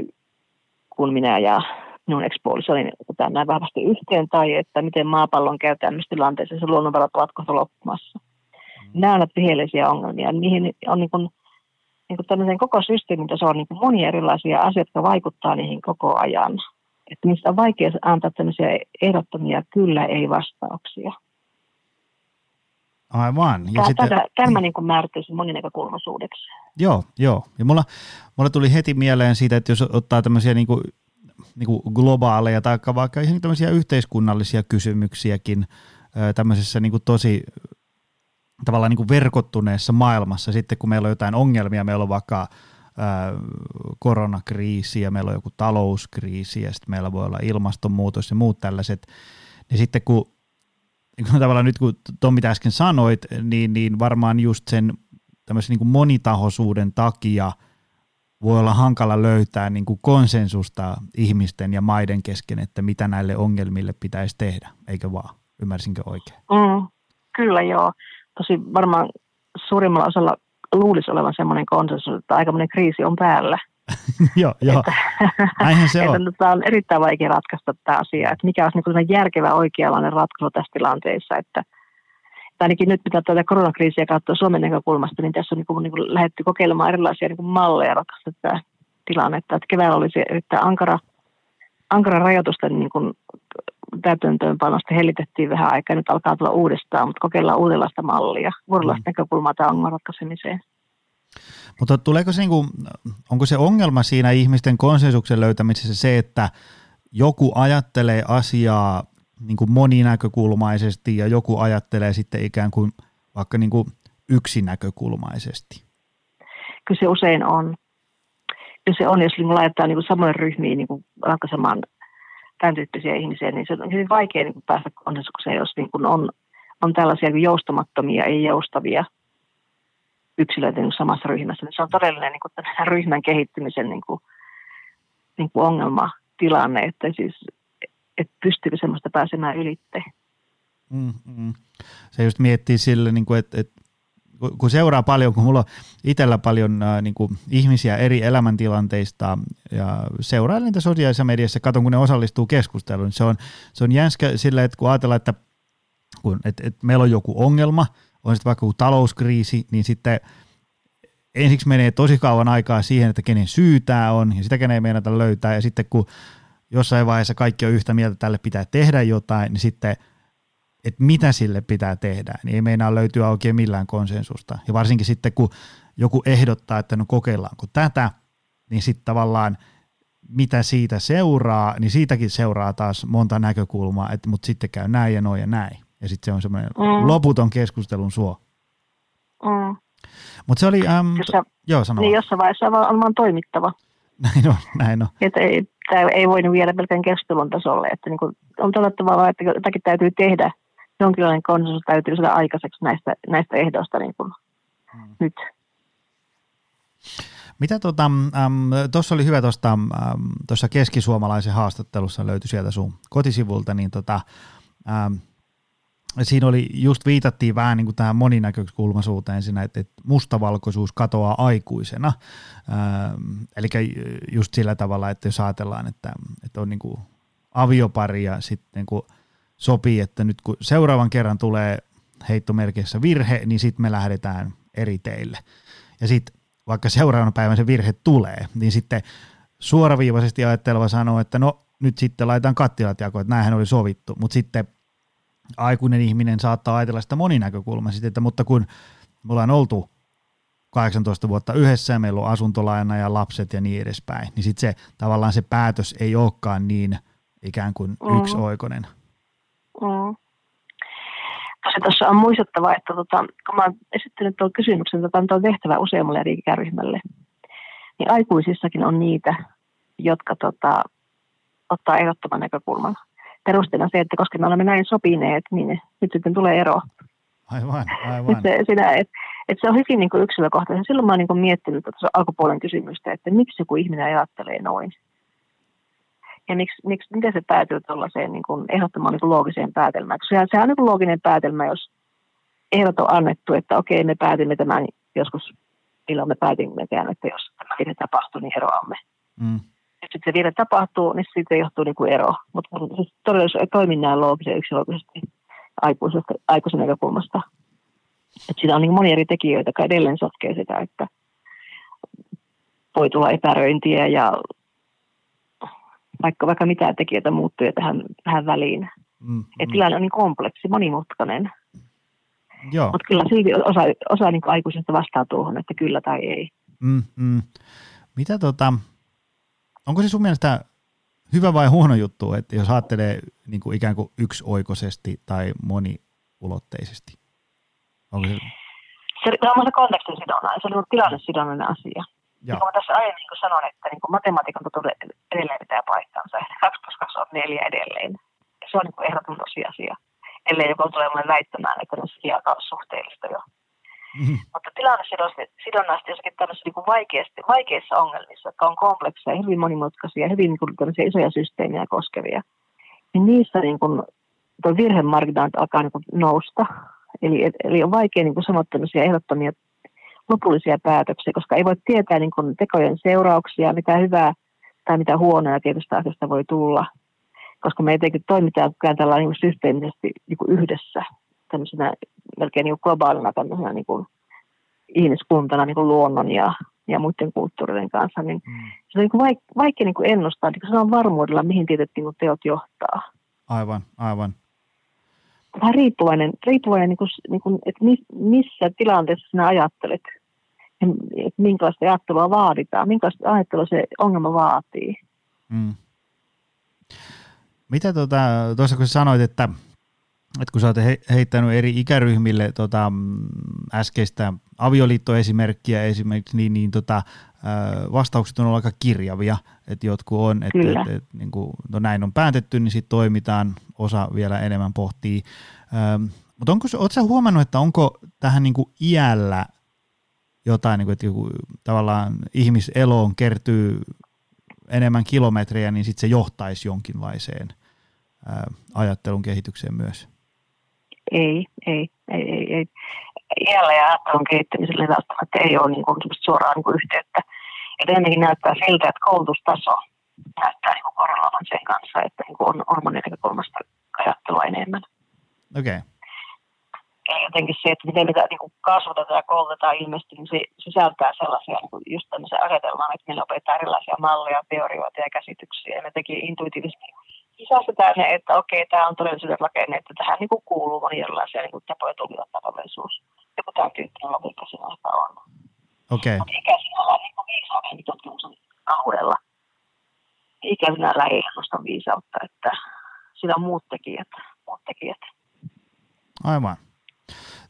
kun minä ja minun ekspuolisoni otetaan näin vahvasti yhteen, tai että miten maapallon käy tämmöisessä tilanteessa, se luonnonvarat ovat kohta loppumassa. Mm. Nämä ovat viheliäisiä ongelmia. Niihin on niin kuin Niin kuin tämmöisen koko systeemin tasolla on niin monia erilaisia asioita, jotka vaikuttavat niihin koko ajan. Että niistä on vaikea antaa tämmöisiä ehdottomia kyllä-ei-vastauksia. Aivan. Ja sitten tämä niin kuin määrittäisiin moninäkökulmaisuudeksi. Joo, joo. Ja mulla, mulla tuli heti mieleen siitä, että jos ottaa tämmöisiä niin kuin, niin kuin globaaleja tai vaikka ihan tämmöisiä yhteiskunnallisia kysymyksiäkin tämmöisessä niin kuin tosi tavallaan niin kuin verkottuneessa maailmassa, sitten kun meillä on jotain ongelmia, meillä on vaikka ää, koronakriisi ja meillä on joku talouskriisi ja sitten meillä voi olla ilmastonmuutos ja muut tällaiset, niin sitten kun, kun tavallaan nyt kun Tommi äsken sanoit, niin, niin varmaan just sen tämmöisen niin kuin monitahoisuuden takia voi olla hankala löytää niin kuin konsensusta ihmisten ja maiden kesken, että mitä näille ongelmille pitäisi tehdä, eikö vaan? Ymmärsinkö oikein? Mm, kyllä joo. Tosi varmaan suurimmalla osalla luulisi olevan semmoinen konsensus, että aikamoinen kriisi on päällä. Joo, joo. Näinhän se on. Tämä on erittäin vaikea ratkaista tämä asia, että mikä olisi niin järkevä oikeanlainen ratkaisu tässä tilanteessa. Että, että ainakin nyt pitää tätä koronakriisiä katsoa Suomen näkökulmasta, niin tässä on niin kuin, niin kuin lähdetty kokeilemaan erilaisia niin kuin malleja ratkaista tätä tilannetta. Että keväällä oli se erittäin ankara, ankara rajoitusten niin kuin täytäntöönpanosta hellitettiin vähän aikaa, nyt alkaa tulla uudestaan, mutta kokeillaan uudenlaista mallia, uudenlaista mm. näkökulmaa tämä ongelman ratkaisemiseen. Mutta tuleeko se, niin kuin, onko se ongelma siinä ihmisten konsensuksen löytämisessä se, että joku ajattelee asiaa niin kuin moninäkökulmaisesti ja joku ajattelee sitten ikään kuin vaikka niin kuin yksinäkökulmaisesti? Kyllä se usein on. Kyllä se on, jos laitetaan niin kuin samoin ryhmiin niin kuin ratkaisemaan tämän tyyppisiä ihmisiä, niin se on hyvin vaikea niin kuin päästä konsensukseen, jos niin kuin on, on tällaisia niin kuin joustamattomia, ei joustavia yksilöitä niin kuin samassa ryhmässä. Se on todellinen niin kuin tämän ryhmän kehittymisen niin kuin, niin kuin ongelmatilanne, että siis, et pystyykö semmoista pääsemään ylitteen. Mm-hmm. Se just miettii sille, niin kuin, että, että kun seuraa paljon, kun mulla on itsellä paljon äh, niin kuin ihmisiä eri elämäntilanteista ja seuraa niitä sosiaalisessa mediassa, katson kun ne osallistuu keskusteluun, niin se on, se on jänskä sillä, että kun ajatellaan, että kun, et, et meillä on joku ongelma, on sitten vaikka joku talouskriisi, niin sitten ensiksi menee tosi kauan aikaa siihen, että kenen syy tämä on ja sitä kenen ei meinata löytää ja sitten kun jossain vaiheessa kaikki on yhtä mieltä, että tälle pitää tehdä jotain, niin sitten että mitä sille pitää tehdä, niin ei meinaa löytyä oikein millään konsensusta. Ja varsinkin sitten, kun joku ehdottaa, että no kokeillaanko tätä, niin sitten tavallaan mitä siitä seuraa, niin siitäkin seuraa taas monta näkökulmaa, että mut sitten käy näin ja noin ja näin. Ja sitten se on semmoinen mm. loputon keskustelun suo. Mm. Mutta se oli, äm, Jossa, to, joo sano niin vaan. Jossain vaiheessa on vaan toimittava. Näin on, näin on. Että ei, ei voinut vielä pelkän keskustelun tasolle, että niinku, on todettavaa, että jotakin täytyy tehdä. Jonkinlainen konsensus täytyy saada aikaiseksi näistä, näistä ehdoista niin kuin hmm. nyt. Mitä tuota, tuossa oli hyvä tuosta keskisuomalaisen haastattelussa, löytyi sieltä sun kotisivulta, niin tota, äm, siinä oli just viitattiin vähän niin kuin tähän moninäkökulmaisuuteen siinä, että, että mustavalkoisuus katoaa aikuisena. Eli just sillä tavalla, että jos ajatellaan, että, että on niin kuin aviopari ja sitten kun sopii, että nyt kun seuraavan kerran tulee heittomerkissä virhe, niin sitten me lähdetään eri teille. Ja sitten vaikka seuraavan päivän se virhe tulee, niin sitten suoraviivaisesti ajatteleva sanoo, että no nyt sitten laitetaan kattilat jakoon, että näinhän oli sovittu, mutta sitten aikuinen ihminen saattaa ajatella sitä moninäkökulmaa, että mutta kun me ollaan oltu kahdeksantoista vuotta yhdessä ja meillä on asuntolaina ja lapset ja niin edespäin, niin sitten se tavallaan se päätös ei olekaan niin ikään kuin mm. yksioikoinen. Mm. Tosi tuossa on muistettava, että tota, kun mä oon esittänyt tuon kysymyksen, että tämä on tehtävä useammalle eri ikäryhmälle, niin aikuisissakin on niitä, jotka tota, ottaa ehdottoman näkökulman. Perusteena se, että koska me olemme näin sopineet, niin nyt sitten tulee ero. Aivan, aivan. Se, sinä, et, et se on hyvin niin kuin yksilökohtainen. Silloin mä oon niin kuin miettinyt tuossa alkupuolen kysymystä, että miksi joku ihminen ajattelee noin. Ja miksi, miksi, miten se päätyy tuollaiseen niin kuin ehdottomaan niin kuin loogiseen päätelmään. Sehän, sehän on niin kuin looginen päätelmä, jos ehdot on annettu, että okei, me päätimme tämän joskus, milloin me päätimme tämän, että jos tämä virhe tapahtuu, niin eroamme. Mm. Sitten se vielä tapahtuu, niin siitä johtuu niin kuin ero. Mutta todellisuudessa toiminnan loogisen yksilöisesti aikuisen näkökulmasta. Et siinä on niin monia eri tekijöitä, jotka edelleen sotkee sitä, että voi tulla epäröintiä ja vaikka, vaikka mitä tekijöitä muuttuu tähän, tähän väliin. Mm, mm. Tilanne on niin kompleksi, monimutkainen. Mutta kyllä silti osa, osa niin kuin aikuisista vastaa tuohon, että kyllä tai ei. Mm, mm. Mitä tota... Onko se sun mielestä hyvä vai huono juttu, että jos ajattelee niin kuin ikään kuin yksioikoisesti tai moniulotteisesti? Onko se... se on kontekstin sidonnainen, se on tilannesidonnainen asia. Ja kun mä tässä aiemmin kun sanoin, että niin matematiikan totuus edelleen pitää paikkansa, kaksi plus kaksi on neljä edelleen. Ja se on niin ehdoton tosiasia, ellei joku tulee mulle väittämään, että ne sijaa on suhteellista jo. Mm-hmm. Mutta tilannesidonnaisesti jossakin tämmöisissä niin vaikeissa, vaikeissa ongelmissa, jotka on komplekseja, hyvin monimutkaisia, hyvin niin tämmöisiä isoja systeemejä koskevia, niin niissä niin tuo virhemarginaat alkaa niin nousta. Eli, eli on vaikea niin sanoa tämmöisiä ehdottomia lopullisia päätöksiä, koska ei voi tietää niin tekojen seurauksia, mitä hyvää tai mitä huonoa tietystä asiasta voi tulla, koska me etenkin toimitaan tällä niin systeemisesti niin yhdessä. Tämmöisenä melkein niin globaalina tämmöisenä niin kuin ihmiskuntana niin kuin luonnon ja, ja muiden kulttuurien kanssa, niin mm. se on niin kuin vaikea, vaikea niin kuin ennustaa, niin se on varmuudella, mihin tietyt niin kuin teot johtaa. Aivan, aivan. Vähän riippuvainen, riippuvainen niin kuin, niin kuin, että missä tilanteessa sinä ajattelet, että minkälaista ajattelua vaaditaan, minkälaista ajattelua se ongelma vaatii. Mm. Mitä tuota, tuossa kun sanoit, että että kun sä oot heittänyt eri ikäryhmille tota, äskeistä avioliittoesimerkkiä esimerkiksi, niin, niin tota, vastaukset on ollut aika kirjavia, että jotkut on, että et, et, niin no näin on päätetty, niin sitten toimitaan, osa vielä enemmän pohtii. Ähm, mutta ootko sä huomannut, että onko tähän niin kuin iällä jotain, niin kuin, että joku, tavallaan ihmiseloon kertyy enemmän kilometrejä, niin sitten se johtaisi jonkinlaiseen äh, ajattelun kehitykseen myös? Ei, ei, ei, ei, ei. Iällä ja ajattelun kehittämisellä välttämättä ei ole niin kuin suoraan niin kuin yhteyttä. Et ennenkin näyttää siltä, että koulutustaso näyttää niin kuin korrelaavan sen kanssa, että niin kuin on, on moninäkökulmasta ajattelua enemmän. Okei. Okay. Ja jotenkin se, että miten pitää niin kuin kasvatetaan ja koulutetaan ilmeisesti, niin se sisältää sellaisia, niin kuin just tämmöisen asetelman, että meillä opetetaan erilaisia malleja, teorioita ja käsityksiä, ja me tekin intuitiivisesti sisäistetään ne, että okei, tämä on todellisuuden rakenne, että tähän niin kuin kuuluu monia erilaisia niin kuin tapoja tulkita tavallisuus. Joku tämän tyyppinen logiikka sinästä on. Okei. Okay. Mutta ikä sinällään niin kuin viisauden tutkimuksen ahuudella. Ikä sinällään ei ennusta viisautta, että siinä on muut tekijät. Muut tekijät. Aivan.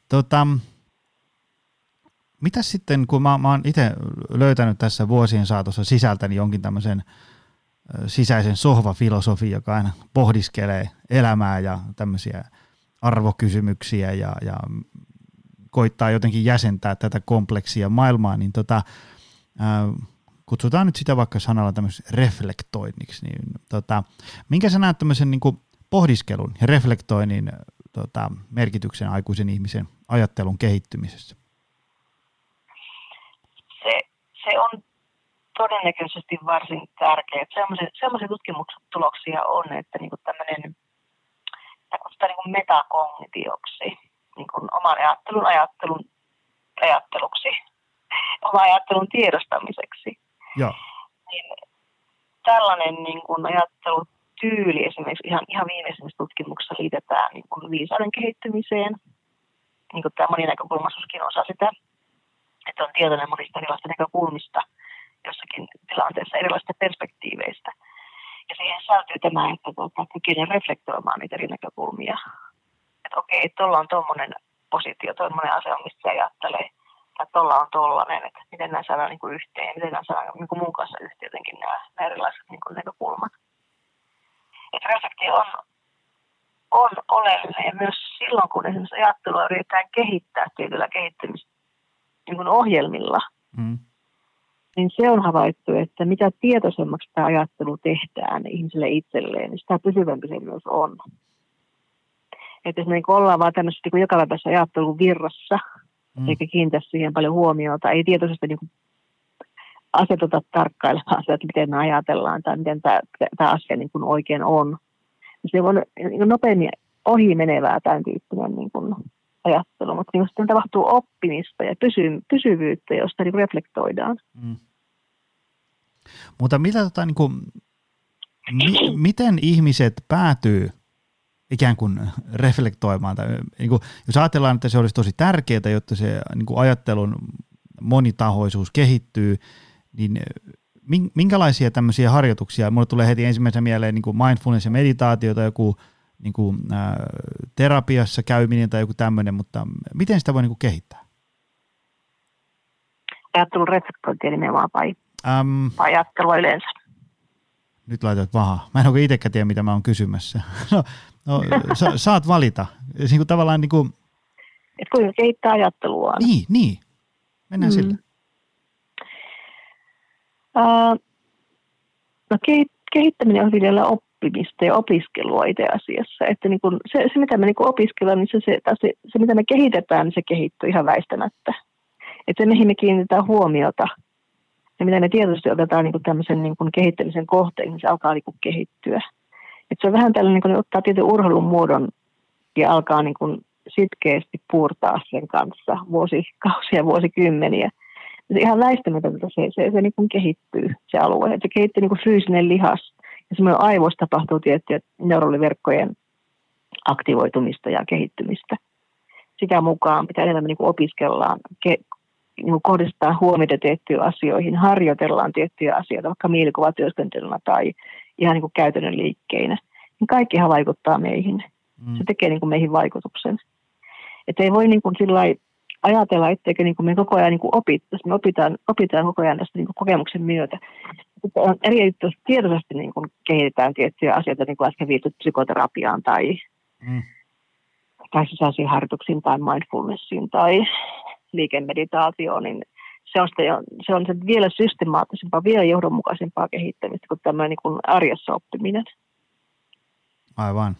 Tota, mitäs sitten, kun mä, mä oon itse löytänyt tässä vuosien saatossa sisältäni jonkin tämmöisen sisäisen sohvafilosofi, joka aina pohdiskelee elämää ja tämmöisiä arvokysymyksiä ja, ja koittaa jotenkin jäsentää tätä kompleksia maailmaa, niin tota, ää, kutsutaan nyt sitä vaikka sanalla tämmöisen reflektoinniksi. Niin tota, minkä sä näet tämmöisen niin kuin pohdiskelun ja reflektoinnin tota, merkityksen aikuisen ihmisen ajattelun kehittymisessä? Se, se on todennäköisesti varsin tärkeää. Sellaisia tutkimustuloksia on, että niinku tämmöinen niinku metakognitioksi, niinku oman ajattelun, ajattelun ajatteluksi, oman ajattelun tiedostamiseksi. Joo. Niin tällainen niinku ajattelutyyli esimerkiksi ihan, ihan viimeisessä tutkimuksessa liitetään niinku viisauden kehittymiseen. Niinku tämä moninäkökulmaisuuskin osa sitä, että on tietoinen monista erilaisista näkökulmista jossakin tilanteessa erilaisista perspektiiveistä. Ja siihen säätyy tämä, että tuota, kykenee reflektoimaan niitä eri näkökulmia. Että okei, tuolla on tuommoinen positio, tuommoinen asia, mistä se ajattelee, tai tuolla on tuollainen, että miten nämä saadaan niin kuin yhteen, miten nämä saadaan niin kuin mun kanssa yhteen jotenkin nämä, nämä erilaiset niin kuin näkökulmat. Että reflektio on, on oleellinen, ja myös silloin, kun esimerkiksi ajattelua yritetään kehittää tietyllä kehittämistä niin kuin ohjelmilla, mm. niin se on havaittu, että mitä tietoisemmaksi tämä ajattelu tehdään ihmiselle itselleen, niin sitä pysyvämpi se myös on. Että jos me ollaan vaan tämmöisessä niin jokapäiväisessä ajattelun virrassa, mm. eikä kiinnitä siihen paljon huomiota, ei tietoisesti niin asetuta tarkkailemaan sitä, että miten me ajatellaan tai miten tämä, tämä asia niin kuin oikein on. Se on niin nopeammin ohi menevää tämän tyyppinen niin kuin ajattelu, mutta niin sitten tapahtuu oppimista ja pysy- pysyvyyttä, josta niin reflektoidaan. Mm. Mutta mitä, tota, niin kuin, mi- miten ihmiset päätyy ikään kuin reflektoimaan? Tai, niin kuin, jos ajatellaan, että se olisi tosi tärkeää, jotta se niin kuin ajattelun monitahoisuus kehittyy, niin minkälaisia tämmöisiä harjoituksia? Mulle tulee heti ensimmäisenä mieleen niin kuin mindfulness ja meditaatiota, joku niin kuin, ä, terapiassa käyminen tai joku tämmöinen, mutta miten sitä voi niin kuin kehittää? Ajattelun reflektointia nimenomaan vai Äm, ajattelua yleensä? Nyt laitat vahaa. Mä en oikein itsekään tiedä, mitä mä oon kysymässä. No, no sa, saat valita. Niin kuin tavallaan niin kuin... Et kuinka kehittää ajattelua? Niin, niin. Mennään mm. sillä. Uh, no kehittäminen on vielä oppimista. oppimista ja opiskelua itse asiassa. Että niin kun se, se, mitä me niin kun opiskellaan, niin se, se, se, se, mitä me kehitetään, niin se kehittyy ihan väistämättä. Että se, mihin me kiinnitetään huomiota, ja mitä me tietysti otetaan niin kun tämmöisen niin kun kehittämisen kohteen, niin se alkaa niin kun kehittyä. Että se on vähän tällainen, niin kun ottaa tietyn urheilun muodon ja alkaa niin kun sitkeästi puurtaa sen kanssa vuosikausia, vuosikymmeniä. Se ihan väistämätöntä se, se, se niin kun kehittyy, se alue. Että se kehittyy niin kun fyysinen lihas. Ja semmoinen aivoissa tapahtuu tiettyjä neuroverkkojen aktivoitumista ja kehittymistä. Sitä mukaan pitää enemmän niin kuin opiskellaan, ke- niin kuin kohdistaa huomiota tiettyihin asioihin, harjoitellaan tiettyjä asioita, vaikka mielikuvatyöskentelyllä tai ihan niin kuin käytännön liikkeinä. Niin kaikkihan vaikuttaa meihin. Se tekee niin kuin meihin vaikutuksen. Että ei voi niin kuin sillai ajatella, etteikö niin kuin me koko ajan niin kuin opittaisi. Me opitaan, opitaan koko ajan tästä niin kuin kokemuksen myötä. On erityisesti tietoisesti niin kuin kehitetään tiettyjä asioita, niin kuin äsken viitit psykoterapiaan tai, mm. tai sisäisiin harjoituksiin tai mindfulnessiin tai liikemeditaatioon, niin se on, sitä, se on sitä vielä systemaattisempaa, vielä johdonmukaisempaa kehittämistä kuin tämä niin kuin arjessa oppiminen. Aivan.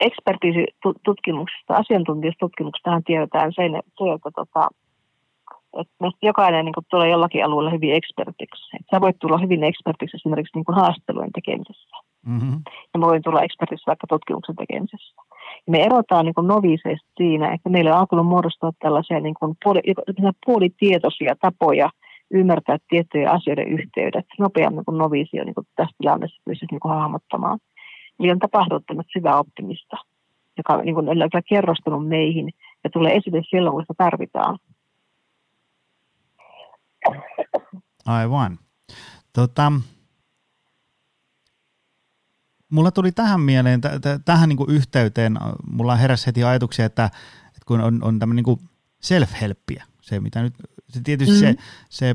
Ekspertiisitutkimuksista, asiantuntijastutkimuksista tiedetään sen, että tota, et jokainen niin kun, tulee jollakin alueella hyvin ekspertiksi. Et sä voit tulla hyvin ekspertiksi esimerkiksi niin kun haastattelujen tekemisessä. Mm-hmm. Ja mä voin tulla ekspertiksi vaikka tutkimuksen tekemisessä. Ja me erotaan niin kun noviseista siinä, että meillä on alkanut muodostua tällaisia niin kun puoli, puolitietoisia tapoja ymmärtää tiettyjä asioiden yhteydet nopeammin kuin novisi on niin kun tässä tilanteessa pystyisi niin kun hahmottamaan. Eli on tapahtunut tämmöistä syvää oppimista, joka on niin kun, kerrostunut meihin ja tulee esille silloin, kun sitä tarvitaan. Aivan. Tota, mulla tuli tähän mieleen, t- t- tähän niinku yhteyteen, mulla heräsi heti ajatuksia, että, että kun on, on tämmöinen niinku self-helppiä, se mitä nyt, se tietysti mm-hmm. se, se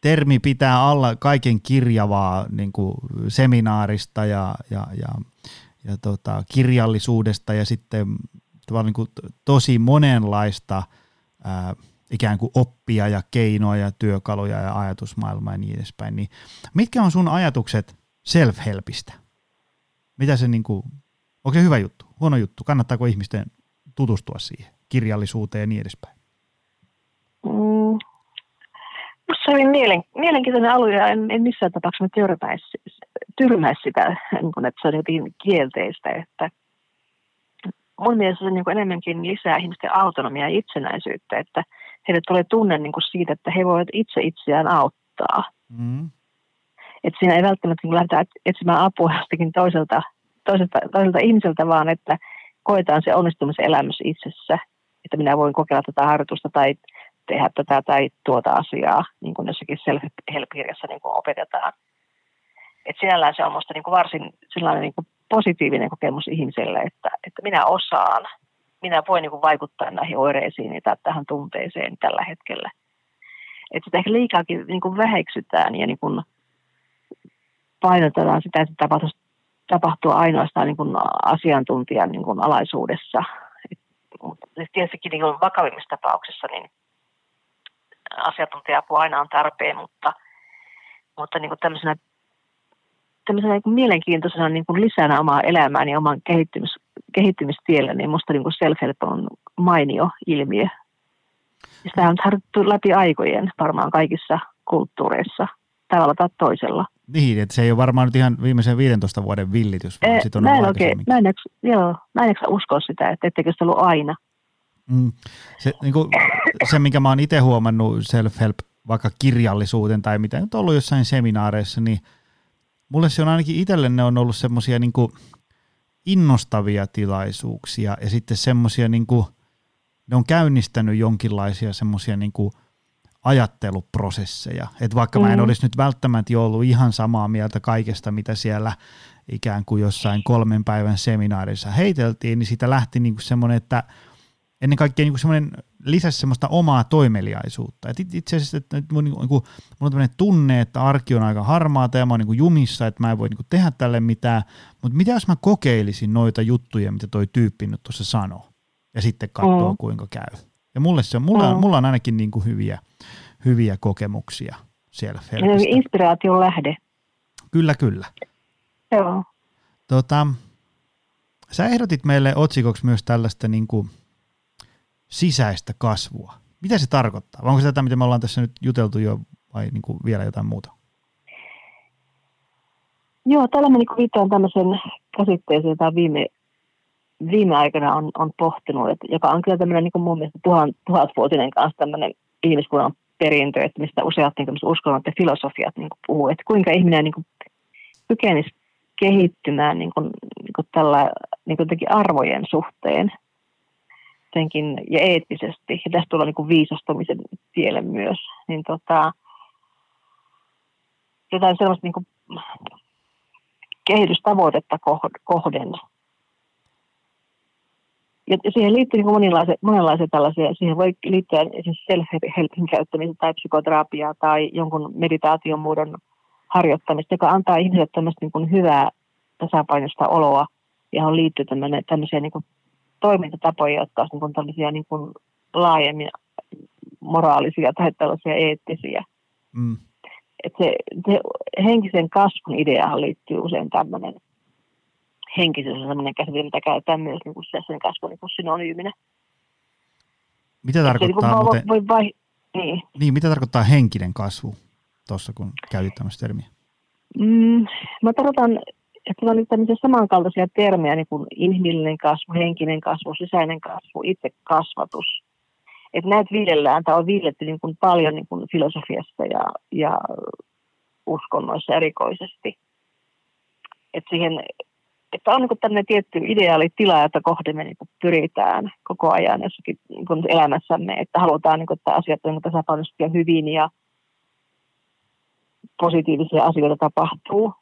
termi pitää alla kaiken kirjavaa niinku seminaarista ja, ja, ja, ja tota, kirjallisuudesta ja sitten tavallaan niinku tosi monenlaista ää, ikään kuin oppia ja keinoja, työkaluja ja ajatusmaailmaa ja niin edespäin. Niin mitkä on sun ajatukset self-helpistä? Mitä se niin kuin Onko se hyvä juttu, huono juttu? Kannattaako ihmisten tutustua siihen, kirjallisuuteen ja niin edespäin? Mm. Se oli mielenkiintoinen alue, ja en, en missään tapauksessa tyrmäisi, tyrmäisi sitä, että se on jotenkin kielteistä. Että mun mielestä se enemmänkin lisää ihmisten autonomiaa ja itsenäisyyttä, että heille tulee tunne siitä, että he voivat itse itseään auttaa. Mm. Että siinä ei välttämättä lähdetä etsimään apua jostakin toiselta, toiselta, toiselta ihmiseltä, vaan että koetaan se onnistumisen elämys itsessä, että minä voin kokeilla tätä harjoitusta tai tehdä tätä tai tuota asiaa, niin kuin jossakin self-help-kirjassa niin kuin opetetaan. Et sinällään se on minusta niin varsin sellainen niin kuin positiivinen kokemus ihmiselle, että, että minä osaan, minä voin niin kuin vaikuttaa näihin oireisiin tai tähän tunteeseen tällä hetkellä. Että sitä ehkä liikaakin niin kuin väheksytään ja niin kuin painotetaan sitä, että tapahtuu, tapahtuu ainoastaan niin kuin asiantuntijan niin kuin alaisuudessa. Et tietysti niin kuin vakavimmissa tapauksissa niin asiantuntija-apua aina on tarpeen, mutta, mutta niin kuin tämmöisenä, tämmöisenä niin kuin mielenkiintoisena niin kuin lisänä omaa elämääni ja oman kehittymis, kehittymistiellä, niin musta niin kuin self-help on mainio ilmiö. Ja sitä on harjoitettu läpi aikojen varmaan kaikissa kulttuureissa tavalla tai toisella. Niin, että se ei ole varmaan nyt ihan viimeisen viidentoista vuoden villitys. Vaan e, sit on mä, en oikein, mä, en, joo, mä en eksä uskoa sitä, että etteikö sitä ollut aina. Mm. Se, niin kuin, se, minkä mä oon itse huomannut self-help, vaikka kirjallisuuden tai mitä nyt on ollut jossain seminaareissa, niin mulle se on ainakin itselle ne on ollut semmoisia niin kuin innostavia tilaisuuksia ja sitten semmoisia, niin kuin, ne on käynnistänyt jonkinlaisia semmoisia niin kuin ajatteluprosesseja, että vaikka mä en olisi nyt välttämättä ollut ihan samaa mieltä kaikesta, mitä siellä ikään kuin jossain kolmen päivän seminaarissa heiteltiin, niin siitä lähti niin kuin semmoinen, että ennen kaikkea niin semmoinen lisäsi semmoista omaa toimeliaisuutta. Et itse asiassa, että mun, niin kuin, mulla on tämmöinen tunne, että arki on aika harmaata ja mä oon niin kuin jumissa, että mä en voi niin kuin tehdä tälle mitään, mutta mitä jos mä kokeilisin noita juttuja, mitä toi tyyppi nyt tuossa sanoo, ja sitten katsoo, mm. kuinka käy. Ja mulle se, mulla, mm. mulla on ainakin niin kuin hyviä, hyviä kokemuksia siellä Felkistä. Inspiraation lähde. Kyllä, kyllä. Joo. Tota, sä ehdotit meille otsikoksi myös tällaista niin kuin sisäistä kasvua. Mitä se tarkoittaa? Vai onko se tätä, mitä me ollaan tässä nyt juteltu jo, vai niin kuin vielä jotain muuta? Joo, täällä mä niin viittaan tämmöisen käsitteeseen, jota viime, viime aikana on, on pohtinut, että, joka on kyllä tämmöinen niin kuin mun mielestä tuhan, tuhatvuotinen kanssa tämmöinen ihmiskunnan perintö, että mistä useat niin uskonnot ja filosofiat niin puhuu, että kuinka ihminen niin kykenisi kehittymään niin kuin, niin kuin tällä, niin kuin arvojen suhteen. Ja eettisesti, ja tässä tulee niin kuin viisastumisen tielle myös, niin tota, jotain sellaista niin kuin kehitystavoitetta kohden. Ja siihen liittyy niin kuin monenlaisia, monenlaisia tällaisia, siihen voi liittyä esimerkiksi self-helpin käyttämistä tai psykoterapiaa tai jonkun meditaation muodon harjoittamista, joka antaa ihmiselle tämmöistä niin kuin hyvää tasapainoista oloa, johon liittyy tämmöisiä niin kuin toimintatapoja, jotka on niin tällaisia niin kuin laajemmin moraalisia tai tällaisia eettisiä. Mm. Se, se henkisen kasvun ideaan liittyy usein tämmöinen henkisyys, sellainen käsite, mitä käytetään myös niin kuin sen kasvun niin kuin synonyyminä. Mitä tarkoittaa, se, niin muuten, voi vai, niin. Niin, mitä tarkoittaa henkinen kasvu tuossa, kun käytit tämmöistä termiä? Mm, mä tarkoitan... Että on nyt tämmöisiä samankaltaisia termejä, niin kuin inhimillinen kasvu, henkinen kasvu, sisäinen kasvu, itsekasvatus. Että näitä viidellään, tai on viiletty niin kuin paljon niin kuin filosofiassa ja, ja uskonnoissa erikoisesti. Että et on niin kuin tämmöinen tietty ideaalitila, jota kohden me niin kuin pyritään koko ajan jossakin niin kuin elämässämme, että halutaan, niin kuin, että asiat on niin kuin tasapainoisesti hyvin ja positiivisia asioita tapahtuu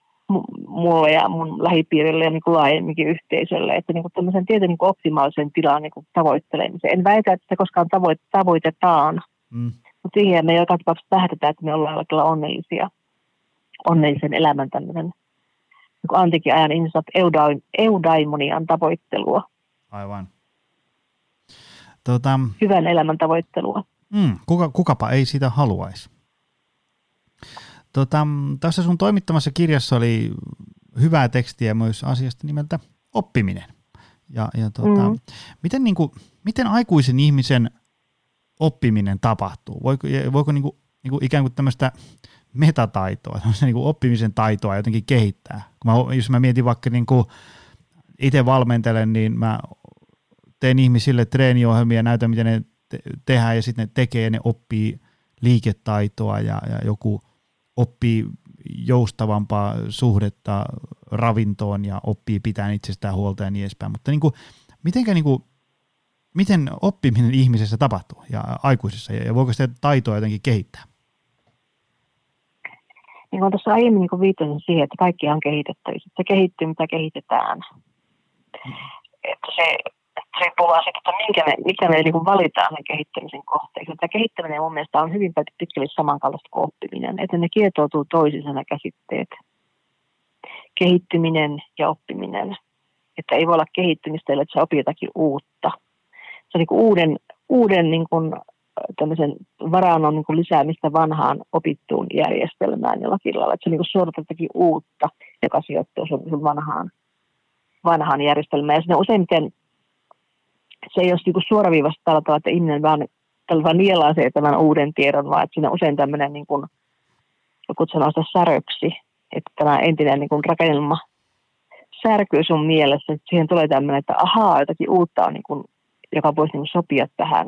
mulle ja mun lähipiirille ja niin kuin laajemminkin yhteisölle, että niin kuin tämmöisen tietyn niin kuin optimaalisen tilan niin kuin tavoittelemiseen. En väitä, että sitä koskaan tavoit- tavoitetaan, mm. mutta siihen me joka tapauksessa tähdetään, että me ollaan kyllä onnellisia, onnellisen elämän tämmöinen niin antiikin ajan ihmiset euda- eudaimonian tavoittelua. Aivan. Tota, hyvän elämän tavoittelua. Mm, kuka, kukapa ei sitä haluaisi. Tota, tässä sun toimittamassa kirjassa oli hyvää tekstiä myös asiasta nimeltä oppiminen. Ja, ja tuota, mm. miten, niin kuin, miten aikuisen ihmisen oppiminen tapahtuu? Voiko, voiko niin kuin, niin kuin ikään kuin tämmöistä metataitoa, tämmöistä niin kuin oppimisen taitoa jotenkin kehittää? Kun mä, jos mä mietin vaikka niin kuin itse valmentelen, niin mä teen ihmisille treeniohjelmia, näytän miten ne te- tehdään ja sitten ne tekee ja ne oppii liiketaitoa ja, ja joku oppii joustavampaa suhdetta ravintoon ja oppii pitää itsestään huolta ja niin edespäin. Mutta niin kuin, mitenkä, niin kuin, miten oppiminen ihmisessä tapahtuu ja aikuisessa ja voiko sitä taitoa jotenkin kehittää? Niin kuin tuossa aiemmin niin kuin viittasin siihen, että kaikki on kehitettävissä. Se kehittyy, mitä kehitetään. Mm. Että se riippuu vaan siitä, että minkä me, mikä me niin kuin valitaan sen kehittämisen kohteeksi. Tämä kehittäminen mun mielestä on hyvin pitkälle samankaltaista kuin oppiminen. Että ne kietoutuu toisiinsa nämä käsitteet. Kehittyminen ja oppiminen. Että ei voi olla kehittymistä, että sä opit jotakin uutta. Se on niin kuin uuden, uuden niin kuin tämmöisen varannon niin kuin lisäämistä vanhaan opittuun järjestelmään jollakin lailla. Että sä niin kuin suorat jotakin uutta, joka sijoittuu sun vanhaan, vanhaan järjestelmään. Ja siinä useimmiten se ei ole niin kuin suoraviivasta tällä tavalla, että ihminen vaan, vaan nielaisee tämän uuden tiedon, vaan että siinä on usein tämmöinen, niin kuin, joku sanoo sitä säröksi, että tämä entinen niin kuin rakennelma särkyy sun mielessä, että siihen tulee tämmöinen, että ahaa, jotakin uutta on, niin kuin, joka voisi niin kuin sopia tähän.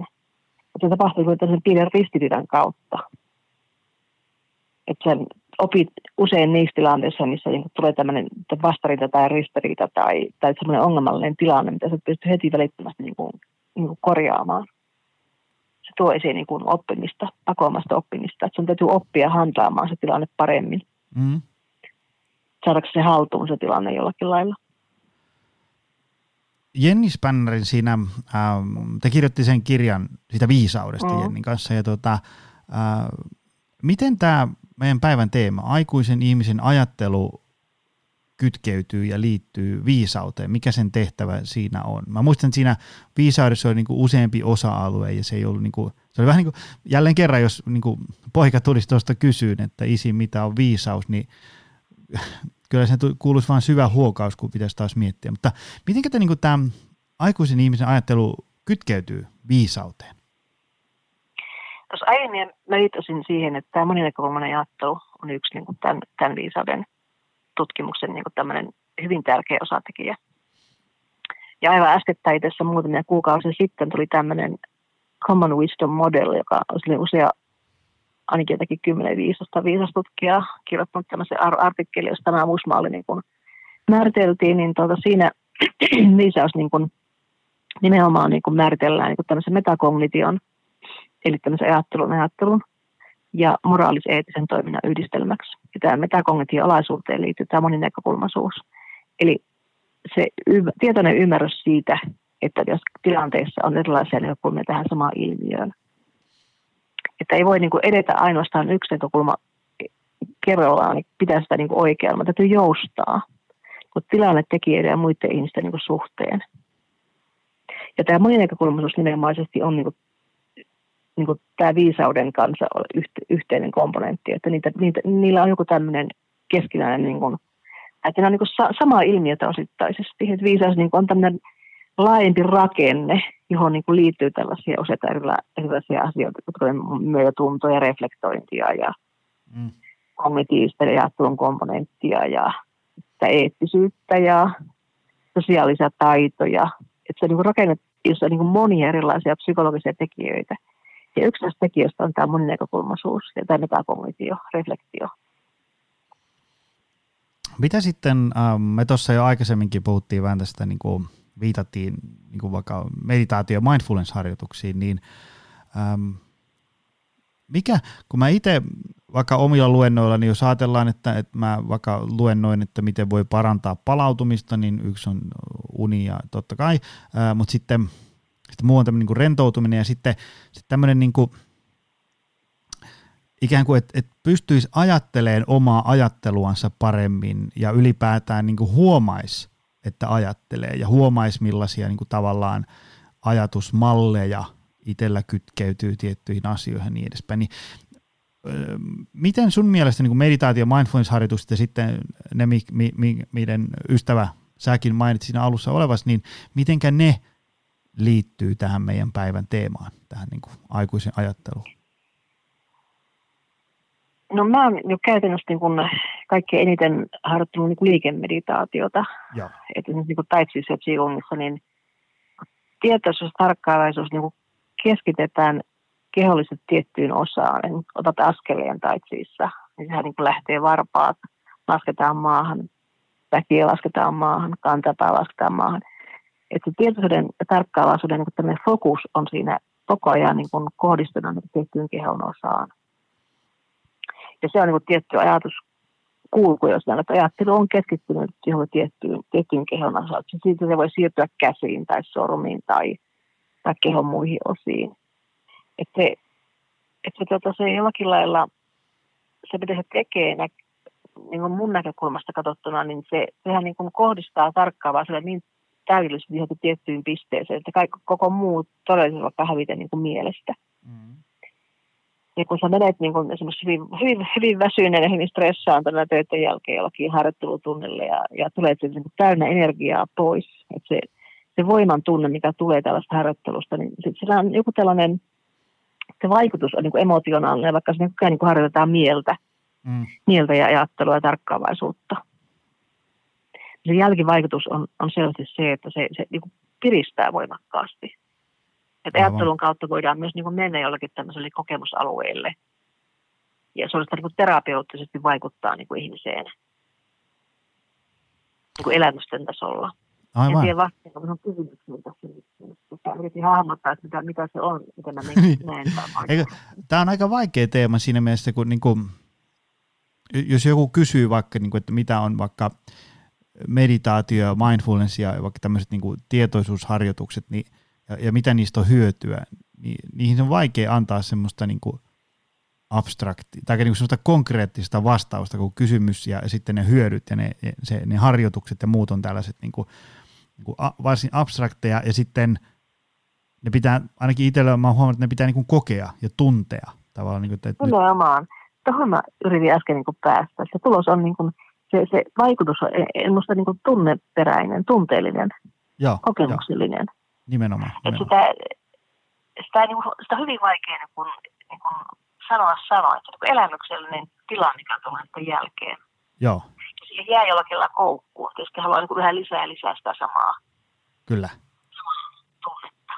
Mutta se tapahtuu tämmöisen pienen ristiriidan kautta. Että sä opit usein niissä tilanteissa, missä niin kuin tulee tämmöinen vastariita tai ristiriita tai, tai semmoinen ongelmallinen tilanne, mitä sä pystyt heti välittömästi niin kuin, niin kuin korjaamaan. Se tuo esiin niin kuin oppimista, pakoomasta oppimista. Että sun täytyy oppia handlaamaan se tilanne paremmin. Mm. Saadaanko se haltuun se tilanne jollakin lailla? Jenni Spännärin siinä, ähm, te kirjoitti sen kirjan siitä viisaudesta mm. Jennin kanssa. Ja tuota, äh, miten tämä meidän päivän teema, aikuisen ihmisen ajattelu kytkeytyy ja liittyy viisauteen, mikä sen tehtävä siinä on? Mä muistan, että siinä viisaudessa oli niinku useampi osa-alue ja se ei ollut niinku, se oli vähän niin kuin, jälleen kerran, jos niinku poika tulisi tuosta kysyyn, että isi, mitä on viisaus, niin kyllä se kuuluisi vain syvä huokaus, kun pitäisi taas miettiä. Mutta miten niinku tämä aikuisen ihmisen ajattelu kytkeytyy viisauteen? Tuossa aiemmin mä viittasin siihen, että tämä moninäkökulmainen ajattelu on yksi niin kuin tämän, tämän viisauden tutkimuksen niin kuin tämmöinen hyvin tärkeä osatekijä. Ja aivan äskettäin tässä muutamia kuukausia sitten tuli tämmöinen Common Wisdom Model, joka oli usea, ainakin jotakin kymmenen viisitoista viisastutkijaa kirjoittanut tämmöisen artikkelin, jossa tämä uusi malli niin kuin määriteltiin, niin tuota siinä viisaus niin kuin nimenomaan niin kuin määritellään niin kuin tämmöisen metakognition, eli tämmöisen ajattelun ajattelun ja moraalis-eettisen toiminnan yhdistelmäksi. Ja tämä metakognitio-alaisuuteen liittyy tämä moninäkökulmaisuus. Eli se ymmär, tietoinen ymmärrys siitä, että jos tilanteissa on erilaisia näkökulmia tähän samaan ilmiöön. Että ei voi niin kuin edetä ainoastaan yksi näkökulma kerrallaan, niin pitää sitä niin kuin oikealla, mutta täytyy joustaa, kun tilanne tekijöiden ja muiden ihmisten niin kuin suhteen. Ja tämä moninäkökulmaisuus nimenomaisesti on niin kuin niin kuin tämä viisauden kanssa on yhteinen komponentti, että niitä, niitä, niillä on joku tämmöinen keskinäinen, niin kuin, että ne on niin kuin sa- samaa ilmiötä osittaisesti, että viisaus niin kuin on tämmöinen laajempi rakenne, johon niin kuin liittyy tällaisia useita erilaisia asioita, jotka on myötätuntoja, reflektointia ja mm. kognitiivista ajattelun komponenttia ja eettisyyttä ja sosiaalisia taitoja, että se on niin kuin rakenne, jossa on niin kuin monia erilaisia psykologisia tekijöitä. Ja yksi näistä tekijöistä on tämä moninäkökulmaisuus ja tämä metakognitio, reflektio. Mitä sitten, me tuossa jo aikaisemminkin puhuttiin vähän tästä, niin kuin viitattiin niin kuin vaikka meditaatio- ja mindfulness-harjoituksiin, niin mikä, kun mä itse vaikka omilla luennoilla, niin jos ajatellaan, että, että mä vaikka luennoin, että miten voi parantaa palautumista, niin yksi on uni ja totta kai, mutta sitten Sitten muu on tämmöinen niin kuin rentoutuminen ja sitten, sitten tämmöinen niin kuin, ikään kuin, että et pystyisi ajattelemaan omaa ajatteluansa paremmin ja ylipäätään niin kuin huomaisi, että ajattelee ja huomaisi millaisia niin kuin tavallaan ajatusmalleja itsellä kytkeytyy tiettyihin asioihin ja niin edespäin. Niin, öö, miten sun mielestä niin kuin meditaatio- ja mindfulness-harjoitus ja sitten ne, mi, mi, mi, miten ystävä säkin mainitsin siinä alussa olevas, niin mitenkä ne liittyy tähän meidän päivän teemaan, tähän niin kuin aikuisen ajatteluun? No mä oon jo käytännössä niin kun kaikkein eniten harjoittanut niin kun liikemeditaatiota. Joo. Että niin kun Tai Tsissa ja Qi Gongissa, niin tietoisuus, tarkkaavaisuus niin kun keskitetään kehollisesti tiettyyn osaan. Eli otat askeleen Tai Tsissa, niin sehän niin kun lähtee varpaat, lasketaan maahan, väkiä lasketaan maahan, kantapää lasketaan maahan. Että tietoisuuden ja tarkkaavaisuuden niin kun tämmöinen fokus on siinä koko ajan niin kun kohdistunut niin kun tiettyyn kehon osaan. Ja se on niin kuin tietty ajatuskulku, jos näillä, että ajattelu on keskittynyt johon tiettyyn, tiettyyn kehon osaan. Siitä se voi siirtyä käsiin tai sormiin tai, tai kehon muihin osiin. Että se, et se, tota, se jollakin lailla, se mitä se tekee, nä, niin kuin mun näkökulmasta katsottuna, niin se, sehän niin kuin kohdistaa tarkkaavaisuutta niin täydellisesti johonkin tiettyyn pisteeseen, että kaikki, koko muu todellisesti vaikka hävitään niin kuin mielestä. Mm. Ja kun sä menet niin kun esimerkiksi hyvin, hyvin, hyvin väsyneen ja hyvin stressaantuneen töiden jälkeen jollakin harjoittelutunnille ja, ja tulee niin kun täynnä energiaa pois, että se, se voiman tunne, mikä tulee tällaista harjoittelusta, niin sit sillä on joku tällainen, se vaikutus on niin kun emotionaalinen, vaikka se niin kun, niin kun harjoitetaan mieltä, mm. mieltä ja ajattelua ja tarkkaavaisuutta. Se jälkivaikutus on, on selvästi se, että se, se niin kun piristää voimakkaasti. Että ajattelun kautta voidaan myös niin kuin mennä jollakin tämmöiselle kokemusalueelle. Ja se on sitä niin kuin terapeuttisesti vaikuttaa niin kuin ihmiseen niin kuin elämysten tasolla. Aivan. En tiedä vastaan, kun on kysymyksiä tässä. Yritin hahmottaa, että mitä, mitä se on, mitä mä näen. Tämä on aika vaikea teema siinä mielessä, kun niin kuin, jos joku kysyy vaikka, niin kuin, että mitä on vaikka meditaatio ja mindfulness ja vaikka tämmöiset niin kuin tietoisuusharjoitukset, niin Ja, ja mitä niistä on hyötyä, niin niihin on vaikea antaa semmoista niinku abstrakti, tai niinku semmoista konkreettista vastausta, kun kysymys ja sitten ne hyödyt ja ne, se, ne harjoitukset ja muut on tällaiset niinku, niinku a, varsin abstrakteja, ja sitten ne pitää, ainakin itsellä mä oon huomannut, että ne pitää niinku kokea ja tuntea tavallaan. Niinku, Nimenomaan. Tuohon mä yritin äsken niinku päästä. Se tulos on, niinku, se, se vaikutus on minusta niinku tunneperäinen, tunteellinen, joo, kokemuksellinen. Jo. Nimenomaan. nimenomaan. Sitä, sitä, sitä on hyvin vaikea niin kun, niin kun sanoa sanoa, että niin elämyksellinen tilanne katsotaan tämän jälkeen. Joo. Siihen jää jollakin lailla koukkuun, jos haluaa niin vähän lisää ja lisää sitä samaa. Kyllä. Tunnetta.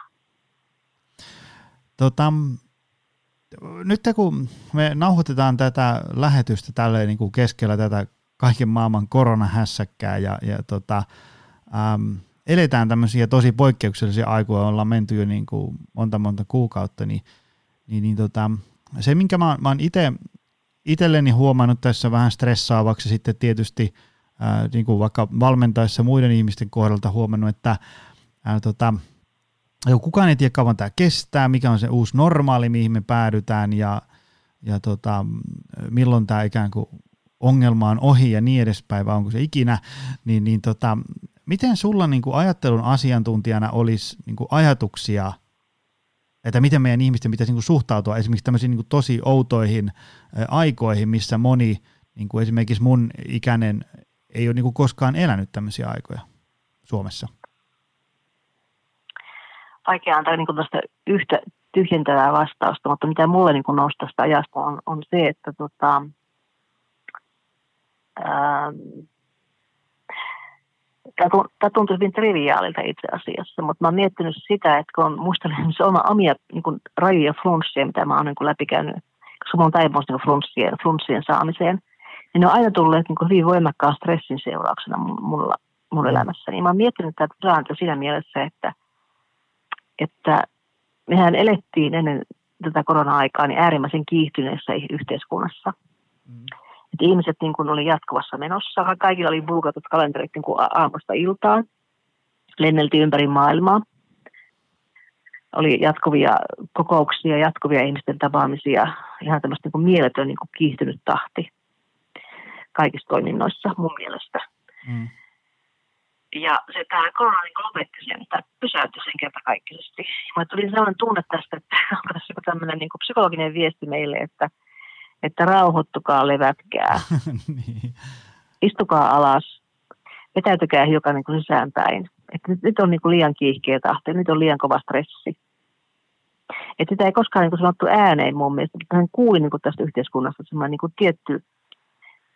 Tota, nyt kun me nauhoitetaan tätä lähetystä tälleen niin kuin keskellä tätä kaiken maailman koronahässäkkää ja, ja tota... Äm, eletään tämmöisiä tosi poikkeuksellisia aikoja, ollaan menty jo niin kuin monta monta kuukautta, niin, niin, niin tota, se minkä mä, mä oon ite, itselleni huomannut tässä vähän stressaavaksi sitten tietysti ää, niin kuin vaikka valmentaessa muiden ihmisten kohdalta huomannut, että ää, tota, kukaan ei tiedä kauan tämä kestää, mikä on se uusi normaali, mihin me päädytään ja, ja tota, milloin tämä ikään kuin ongelma on ohi ja niin edespäin, vai onko se ikinä, niin, niin tota, miten sulla niin kuin ajattelun asiantuntijana olisi niin kuin ajatuksia, että miten meidän ihmisten pitäisi niin kuin suhtautua esimerkiksi tämmöisiin niin kuin tosi outoihin aikoihin, missä moni, niin kuin esimerkiksi mun ikäinen, ei ole niin kuin koskaan elänyt tämmöisiä aikoja Suomessa? Vaikea antaa niin kuin tästä yhtä tyhjentävää vastausta, mutta mitä mulle niin kuin nousi tästä ajasta on, on se, että tota, ää, tämä tuntuu hyvin triviaalilta itse asiassa, mutta mä oon miettinyt sitä, että kun on muistellut oma omia niin rajoja flunssia, mitä mä oon niin läpikäynyt, koska mä oon taipunut niin flunssien, flunssien saamiseen, niin ne on aina tulleet niin hyvin voimakkaan stressin seurauksena mun, mulla, mun elämässäni. Mä oon miettinyt tätä tilannetta siinä mielessä, että, että mehän elettiin ennen tätä korona-aikaa niin äärimmäisen kiihtyneessä yhteiskunnassa. Mm. Että ihmiset niin kuin oli jatkuvassa menossa. Kaikilla oli buukatut kalenterit niin kuin aamusta iltaan. Lenneltiin ympäri maailmaa. Oli jatkuvia kokouksia, jatkuvia ihmisten tapaamisia. Ihan tämmöistä niin kuin mieletön niin kuin kiihtynyt tahti kaikissa toiminnoissa mun mielestä. Mm. Ja se, tämä korona niin kuin lopetti sen, tämä pysäytti sen kertakaikkisesti. Mulle tuli sellainen tunne tästä, että onko tässä joku tämmöinen niin kuin psykologinen viesti meille, että että rauhoittukaa, levätkää, niin. Istukaa alas, vetäytykää hiukan niin kuin sisäänpäin. Että nyt, nyt on niin kuin liian kiihkeä tahti, nyt on liian kova stressi. Että sitä ei koskaan niin kuin sanottu ääneen mun mielestä, mutta hän kuuli niin kuin tästä yhteiskunnasta semmoinen niin kuin tietty,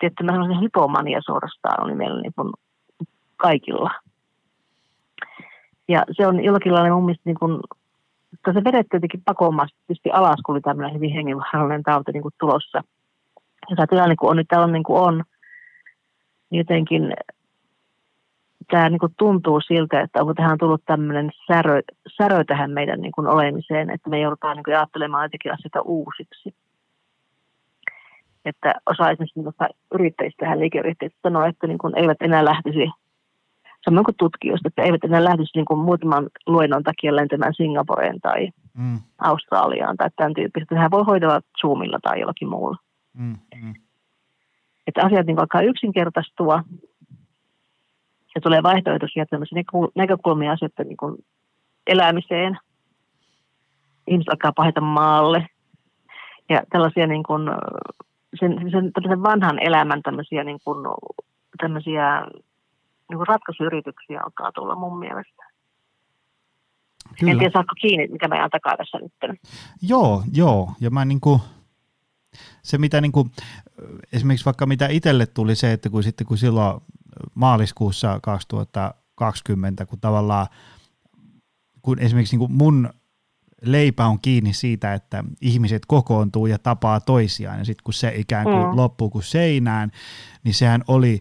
tietty mä sanoisin hypomania suorastaan oli meillä niin kuin kaikilla. Ja se on jollakin lailla mun mielestä, niin kuin, että se vedet jotenkin pakomaisesti tietysti alas, kun oli tämmöinen hyvin hengenvaarallinen tauti niin kuin tulossa. Ja tämä tilanne, kun on nyt täällä niin kuin on, niin jotenkin tämä niin kuin tuntuu siltä, että onko tähän tullut tämmöinen särö, särö tähän meidän niin kuin olemiseen, että me joudutaan niin kuin ajattelemaan jotenkin asioita uusiksi. Että osa esimerkiksi yrittäjistä tähän liikeyrittäjistä sanoo, että niin kuin eivät enää lähtisi, samoin kuin tutkijoista, että eivät enää lähtisi niin kuin muutaman luennon takia lentämään Singaporeen tai mm. Australiaan tai tämän tyyppistä. Tähän voi hoidella Zoomilla tai jollakin muulla. Mm, mm. Että asiat niin alkaa yksinkertaistua ja tulee vaihtoehtoisia tämmöisiä näkökulmia asioita niin kuin elämiseen. Ihmiset alkaa paheta maalle ja tällaisia niin kuin sen, sen vanhan elämän tämmöisiä, niin kuin, tämmöisiä niin kuin ratkaisuyrityksiä alkaa tulla mun mielestä. Kyllä. En tiedä, saatko kiinni, mikä mä jään takaa tässä nyt. Joo, joo. Ja mä niin kuin se mitä niin kuin, esimerkiksi vaikka mitä itselle tuli se, että kun sitten kun silloin maaliskuussa kaksituhattakaksikymmentä, kun tavallaan kun esimerkiksi niin kuin mun leipä on kiinni siitä, että ihmiset kokoontuu ja tapaa toisiaan ja sitten kun se ikään kuin mm. loppuu kuin seinään, niin sehän oli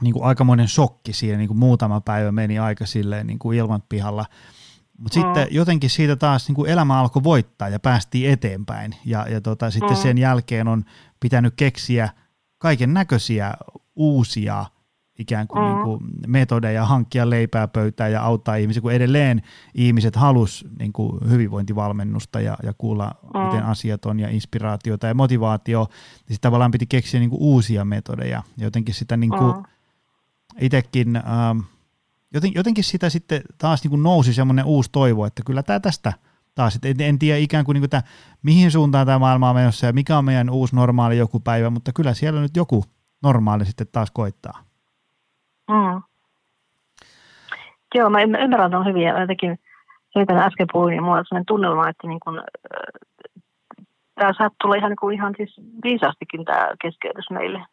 niin kuin aikamoinen shokki siinä, niin kuin muutama päivä meni aika silleen niin kuin ilman pihalla. Mutta mm. sitten jotenkin siitä taas niin kuin elämä alkoi voittaa ja päästiin eteenpäin. Ja, ja tota, sitten mm. sen jälkeen on pitänyt keksiä kaiken näköisiä uusia ikään kuin, mm. niin kuin metodeja, hankkia leipää pöytään ja auttaa ihmisiä, kun edelleen ihmiset halus niin kuin hyvinvointivalmennusta ja, ja kuulla, mm. miten asiat on ja inspiraatiota ja motivaatio. Sitten tavallaan piti keksiä niin kuin uusia metodeja. Jotenkin sitä niin kuin mm. itsekin... Ähm, Joten, jotenkin sitä sitten taas niin kuin nousi semmoinen uusi toivo, että kyllä tämä tästä taas, että en, en tiedä ikään kuin, niin kuin tämä, mihin suuntaan tämä maailma on menossa ja mikä on meidän uusi normaali joku päivä, mutta kyllä siellä nyt joku normaali sitten taas koittaa. Mm. Joo, mä ymmärrän tämän hyvin ja mä jotenkin siitä äsken puhuin ja mulla on sellainen tunnelma, että niin kuin, äh, tämä saattaa tulla ihan, niin kuin, ihan siis viisaastikin tämä keskeytys meille.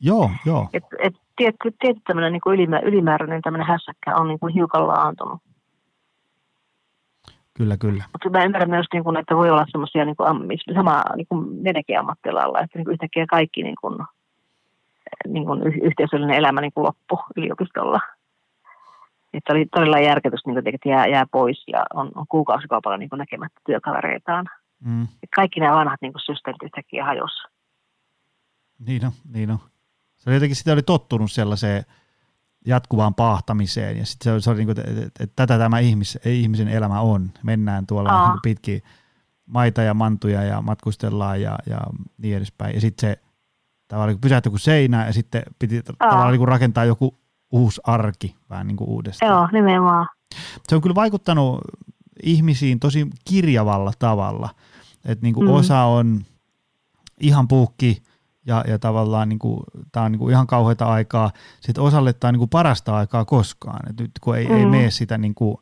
Joo, joo. Et, et tietty, tietty tämmöinen niin kuin ylimä, ylimääräinen tämmöinen hässäkkä on niin kuin hiukan laantunut. Kyllä, kyllä. Mutta mä ymmärrän myös, niin kuin, että voi olla semmoisia niin kuin, samaa niin kuin meidänkin ammattialalla, että niin kuin yhtäkkiä kaikki niin kuin, niin kuin yhteisöllinen elämä niin kuin loppu yliopistolla. Että oli todella järkytys, niin kuin, että jää, jää pois ja on, on kuukausikaupalla niin kuin näkemättä työkavereitaan. Mm. Kaikki nämä vanhat niin kuin systeemit yhtäkkiä hajossa. Niin on, niin on. Se oli jotenkin, sitä oli tottunut sellaiseen jatkuvaan paahtamiseen, ja sitten se oli niin kuin, että et, tätä tämä ihmis, ihmisen elämä on. Mennään tuolla niin pitkin maita ja mantuja ja matkustellaan ja, ja niin edespäin. Ja sitten se tavallaan pysähtyi kuin seinään, ja sitten piti Aa. tavallaan niin kuin rakentaa joku uusi arki vähän niin kuin uudestaan. Joo, nimenomaan. Se on kyllä vaikuttanut ihmisiin tosi kirjavalla tavalla. Että niin kuin mm. osa on ihan puukki, Ja, ja tavallaan niin kuin, tämä on niin kuin ihan kauheata aikaa. Sitten osalle tämä on niin kuin parasta aikaa koskaan. Et nyt kun ei, mm-hmm. ei mene sitä niin kuin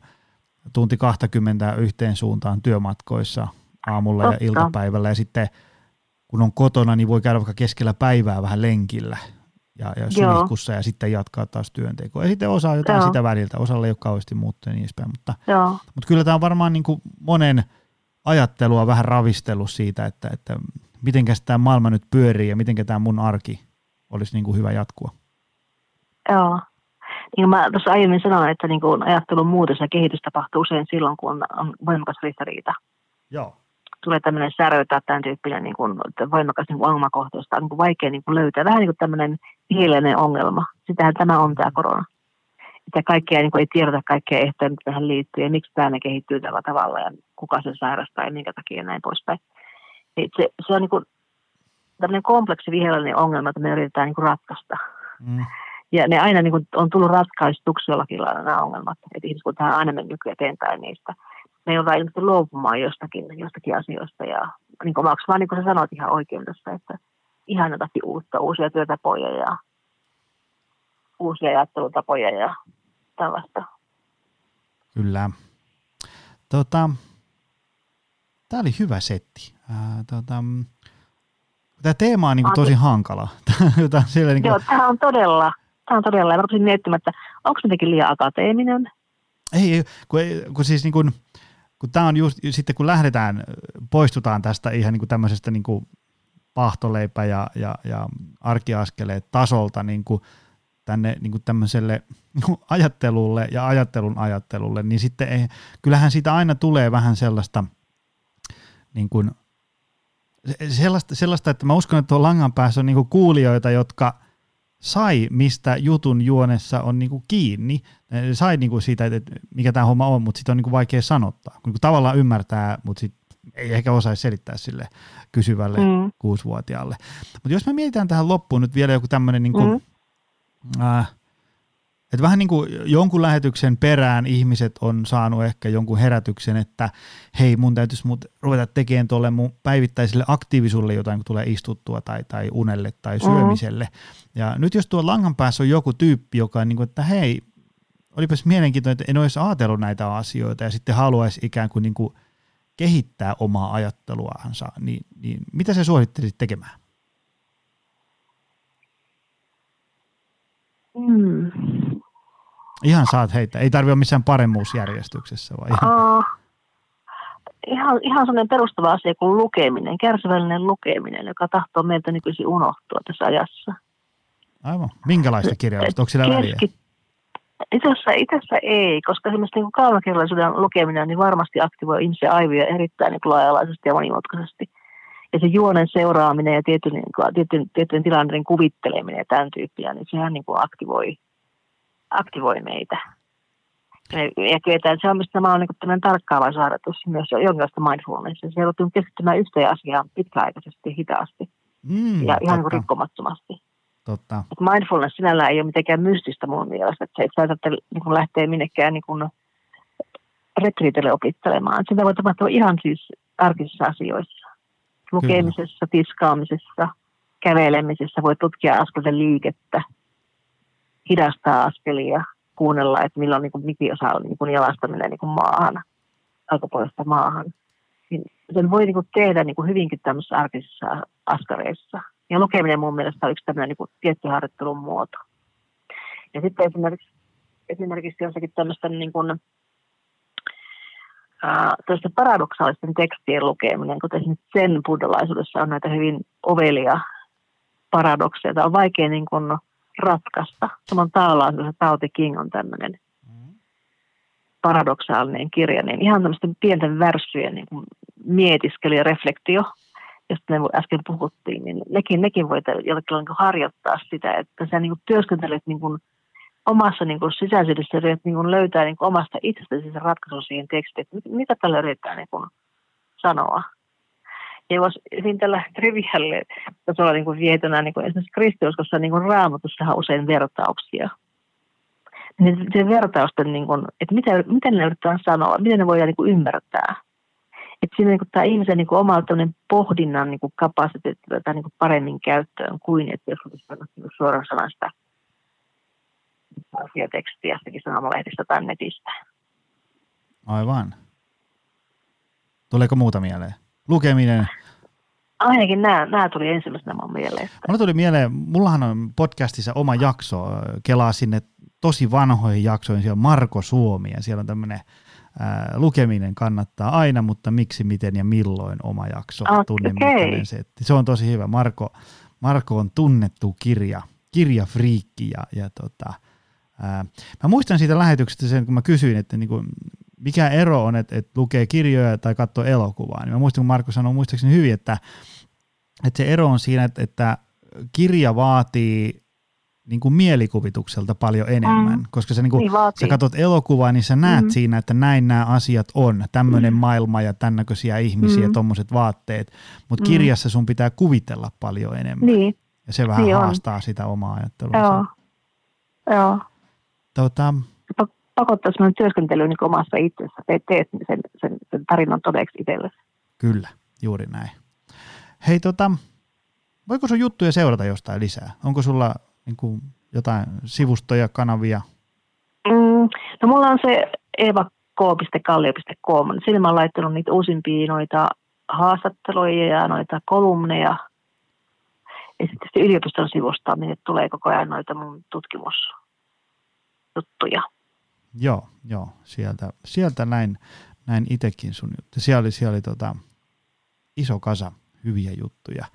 tunti kaksikymmentä yhteen suuntaan työmatkoissa aamulla Totta. ja iltapäivällä. Ja sitten kun on kotona, niin voi käydä vaikka keskellä päivää vähän lenkillä ja, ja suihkussa ja sitten jatkaa taas työntekoa. Ja sitten osaa jotain Joo. sitä väliltä. Osalle ei ole kauheasti muuttunut ja niin edespäin. Mutta, mutta kyllä tämä on varmaan niin kuin monen ajattelua vähän ravistellut siitä, että... että mitenkäs tämä maailma nyt pyörii ja mitenkä tämä mun arki olisi niin kuin hyvä jatkua? Joo. Niin mä tuossa aiemmin sanoin, että niin kuin ajattelun muutos ja kehitys tapahtuu usein silloin, kun on voimakas ristiriita. Joo. Tulee tämmöinen särö tai tämän tyyppinen niin kuin voimakas niin kuin ongelmakohta, josta on niin kuin vaikea niin kuin löytää. Vähän niin kuin tämmöinen hiileinen ongelma. Sitähän tämä on tämä korona. Sitä kaikkea niin kuin ei tiedetä kaikkea ehtoja, mitä tähän liittyy ja miksi tämä kehittyy tällä tavalla ja kuka sen sairastaa ja minkä takia ja näin poispäin. Se, se on niin kuin tämmöinen kompleksi vihellinen ongelma, että me yritetään niin kuin ratkaista. Mm. Ja ne aina niin kuin on tullut ratkaistuksi jollakin lailla nämä ongelmat. Että ihmiskuntahan aina mennyt nykyään eteenpäin niistä. Me joudutaan ilmeisesti luopumaan jostakin, jostakin asioista. Ja niin kuin omaksi vaan niin kuin sä sanoit ihan oikein tässä, että ihan jotakin uutta, uusia työtapoja ja uusia ajattelutapoja ja tällaista. Kyllä. Tota, tämä oli hyvä setti. Ää, tota, tämä teema on niin kuin tosi hankala. Tämä on, siellä, niin kuin... Joo, tämä on todella, tämä on todella. Mä rupesin miettimään, että onko jotenkin liian akateeminen? Ei, kun, kun siis niin kuin, kun tämä on just, sitten kun lähdetään, poistutaan tästä ihan niin kuin tämmöisestä niin kuin pahtoleipä ja, ja, ja arkiaskeleet tasolta niin kuin tänne niin kuin tämmöiselle ajattelulle ja ajattelun ajattelulle, niin sitten ei, kyllähän siitä aina tulee vähän sellaista, niin kuin, sellaista, sellaista, että mä uskon, että tuon langan päässä on niin kuin kuulijoita, jotka sai, mistä jutun juonessa on niin kuin kiinni, sai niin kuin siitä, että mikä tämä homma on, mutta sitten on niin kuin vaikea sanottaa, kun tavallaan ymmärtää, mutta sitten ei ehkä osaisi selittää sille kysyvälle mm. kuusivuotiaalle. Mutta jos me mietitään tähän loppuun nyt vielä joku tämmöinen, niin kuin, mm. äh, että vähän niin kuin jonkun lähetyksen perään ihmiset on saanut ehkä jonkun herätyksen, että hei, mun täytyisi mut ruveta tekemään tuolle mun päivittäiselle aktiivisuudelle jotain, kun tulee istuttua tai, tai unelle tai syömiselle. Mm. Ja nyt jos tuolla langan päässä on joku tyyppi, joka on niin kuin, että hei, olipas mielenkiintoinen, että en olisi ajatellut näitä asioita ja sitten haluaisi ikään kuin, niin kuin kehittää omaa ajatteluaansa, niin, niin mitä sä suosittelisit tekemään? Mm. Ihan saat heittää. Ei tarvitse olla missään paremmuusjärjestyksessä. Vai? Oh, ihan ihan sellainen perustava asia kuin lukeminen, kärsivällinen lukeminen, joka tahtoo meiltä nykyisin unohtua tässä ajassa. Aivan. Minkälaista kirjallista? Onko sillä väliä? Itse asiassa, itse asiassa ei, koska esimerkiksi niin kaunokirjallisuuden lukeminen niin varmasti aktivoi ihmisiä aivoja erittäin niin laaja-alaisesti ja monimutkaisesti. Ja se juonen seuraaminen ja tietyn, niin tietyn, tietyn tilanteen kuvitteleminen ja tämän tyyppiä, niin sehän niin kuin aktivoi, aktivoi meitä. Ja, ja kyetään, se on myös niin tämmöinen tarkkaava saadatus myös jonkinlaista mindfulnessa. Se joutuu keskittymään yhteen asiaan pitkäaikaisesti, hitaasti mm, ja ihan niin rikkomattomasti. Totta. Mindfulness sinällään ei ole mitenkään mystistä mun mielestä, että se ei saattaa niin lähteä minnekään niin retriitille opittelemaan. Sitä voi tapahtua ihan siis arkisissa asioissa. Lukemisessa, tiskaamisessa, kävelemisessä voi tutkia askelten liikettä, hidastaa askelia, kuunnella, että milloin niin mikin osa on niin jalasta menee niin maahan, alkupuolesta maahan. Sen voi niin tehdä niin hyvinkin tämmöisissä arkisissa askareissa. Ja lukeminen mun mielestä on yksi tämmöinen niin kuin tietty harjoittelun muoto. Ja sitten esimerkiksi, esimerkiksi jossakin tämmöisten niin kuin, äh, paradoksaalisten tekstien lukeminen, kuten esimerkiksi sen buddhalaisuudessa on näitä hyvin ovelia paradokseja, joita on vaikea niin kuin ratkaista. Saman taalaisuudessa Taoist King on tämmöinen paradoksaalinen kirja, niin ihan tämmöisten pienten värssyjen niin kuin mietiskely ja reflektio, josta me äsken puhuttiin, niin nekin, nekin voi jollakin harjoittaa sitä, että sä niin kuin työskentelet niin kuin omassa niin kuin sisäisyydessä, yrität niin kuin löytää niin kuin omasta itsestäsi sen ratkaisun siihen tekstiin, että mitä tällä yritetään niin kuin sanoa. Ja jos hyvin tällä trivialle tasolla niin kuin vietynä, niin kuin esimerkiksi kristiuskossa niin kuin Raamatussa on usein vertauksia. Niin se vertausten, niin kuin, että miten, miten ne yritetään sanoa, miten ne voidaan niin kuin ymmärtää. Että siinä niin tämä ihmisen niin oma pohdinnan niin kapasiteetti tai niin paremmin käyttöön kuin, että jos niin suoraan sanasta asiatekstiä sanomalehdistä tai netistä. Aivan. Tuleeko muuta mieleen? Lukeminen. Ainakin nämä, nämä tuli ensimmäisenä mun mieleen. Mulla tuli mieleen, mullahan on podcastissa oma jakso, kelaa sinne tosi vanhoihin jaksoihin, siellä on Marko Suomi ja siellä on tämmöinen lukeminen kannattaa aina, mutta miksi, miten ja milloin oma jakso, okay. Tunnemittainen setti. Se on tosi hyvä. Marko, Marko on tunnettu kirja, kirjafriikki. Ja, ja tota, ää, mä muistan siitä lähetyksestä sen, kun mä kysyin, että niinku, mikä ero on, että et lukee kirjoja tai katsoo elokuvaa. Niin mä muistan, kun Marko sanoi muistaakseni hyvin, että, että se ero on siinä, että, että kirja vaatii niin kuin mielikuvitukselta paljon enemmän, mm. koska sä, niin kuin, niin sä katsot elokuvaa, niin sä näet mm. siinä, että näin nämä asiat on, tämmöinen mm. maailma ja tämän näköisiä ihmisiä, mm. tommoset vaatteet, mutta mm. kirjassa sun pitää kuvitella paljon enemmän, niin. Ja se vähän niin haastaa on sitä omaa ajattelua. Joo, joo. Tota, pakottaa semmoinen työskentely niin omassa itsessä, teet, teet sen, sen, sen tarinan todeksi itsellesi. Kyllä, juuri näin. Hei tota, voiko sun juttuja seurata jostain lisää? Onko sulla... Niin kuin jotain sivustoja, kanavia? Mm, no mulla on se evak piste kallio piste com. Sillä mä oon laittanut niitä uusimpia noita haastatteluja ja noita kolumneja. Ja sitten yliopiston sivusta, niin tulee koko ajan noita mun tutkimusjuttuja. Joo, joo, sieltä, sieltä näin, näin itsekin sun juttu. Siellä oli, siellä oli tota, iso kasa hyviä juttuja.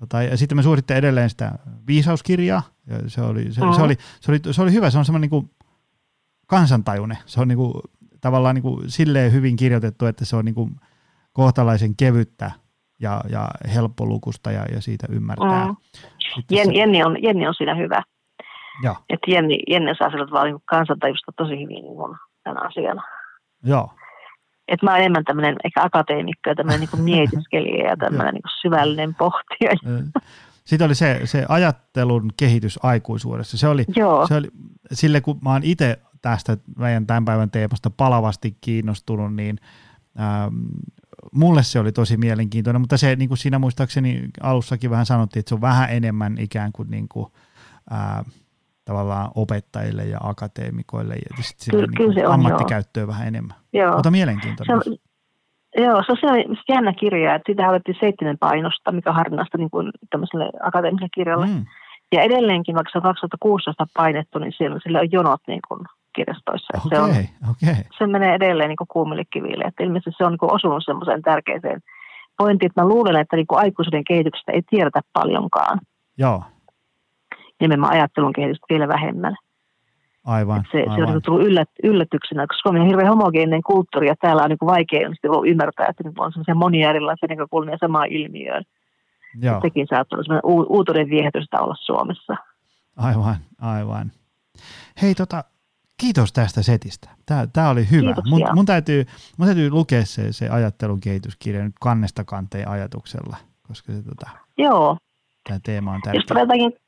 Tota, ja sitten me suoritte edelleen sitä viisauskirjaa. Se oli, se, mm. se oli, se oli, se oli hyvä, se on semmoinen niin kansantajuinen. Se on niin kuin, tavallaan niin kuin, silleen hyvin kirjoitettu, että se on niin kuin, kohtalaisen kevyttä ja, ja helppolukusta ja, ja siitä ymmärtää. Mm. Jen, Jenni, on, Jenni on siinä hyvä. Joo. Että Jenni, Jenni saa sieltä vaan niin kansantajusta tosi hyvin niin tämän asian. Joo. Että mä oon enemmän tämmöinen ehkä akateemikko ja tämmöinen niin mietiskelijä ja tämmöinen niin syvällinen pohtija. Sitten oli se, se ajattelun kehitys aikuisuudessa. Se oli, se oli sille, kun mä oon itse tästä meidän tämän päivän teemasta palavasti kiinnostunut, niin ähm, mulle se oli tosi mielenkiintoinen, mutta se niin kuin siinä muistaakseni alussakin vähän sanottiin, että se on vähän enemmän ikään kuin, niin kuin äh, tavallaan opettajille ja akateemikoille ja sitten niin se on, ammattikäyttöä joo. vähän enemmän. Joo. Ota mielenkiintoinen. Se on, joo, se on jännä kirja, että siitähän otettiin seitsemän painosta, mikä on harvinaista niin kuin tämmöiselle akateemiselle kirjalle. Mm. Ja edelleenkin, vaikka se on kaksituhattakuusitoista painettu, niin siellä, sillä on jonot niin kuin kirjastoissa. Okay, se, on, okay. se menee edelleen niin kuin kuumille kiville. Että ilmeisesti se on niin kuin osunut semmoiseen tärkeiseen pointtiin, että mä luulen, että niin kuin aikuisuuden kehityksestä ei tiedetä paljonkaan. Joo. Nimenomaan ajattelun kehitystä vielä vähemmän. Aivan. Et se, aivan. se on niin tullut yllät, yllätyksenä, koska Suomi on hirveän homogeeninen kulttuuri ja täällä on niin vaikea ymmärtää, että on semmoisia monia erilaisia näkökulmia samaan ilmiöön. Joo. Sekin saattaa olla semmoinen u- uutuuden viehätystä olla Suomessa. Aivan, aivan. Hei, tota, kiitos tästä setistä. Tää, tää oli hyvä. Mun, mun, täytyy, mun täytyy lukea se, se ajattelun kehityskirja nyt kannesta kanteen ajatuksella, koska se tota, Joo. tämä teema on tärkeä.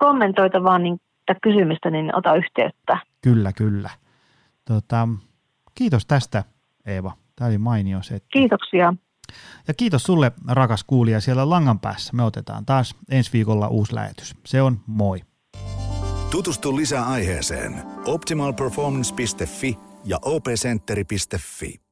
Kommentoitavaa niin, tai kysymystä, niin ota yhteyttä. Kyllä, kyllä. Tota, kiitos tästä, Eeva. Tämä oli mainio setti. Kiitoksia. Ja kiitos sulle, rakas kuulija, siellä langan päässä. Me otetaan taas ensi viikolla uusi lähetys. Se on moi. Tutustu lisää aiheeseen optimal performance piste fi ja opcenteri piste fi.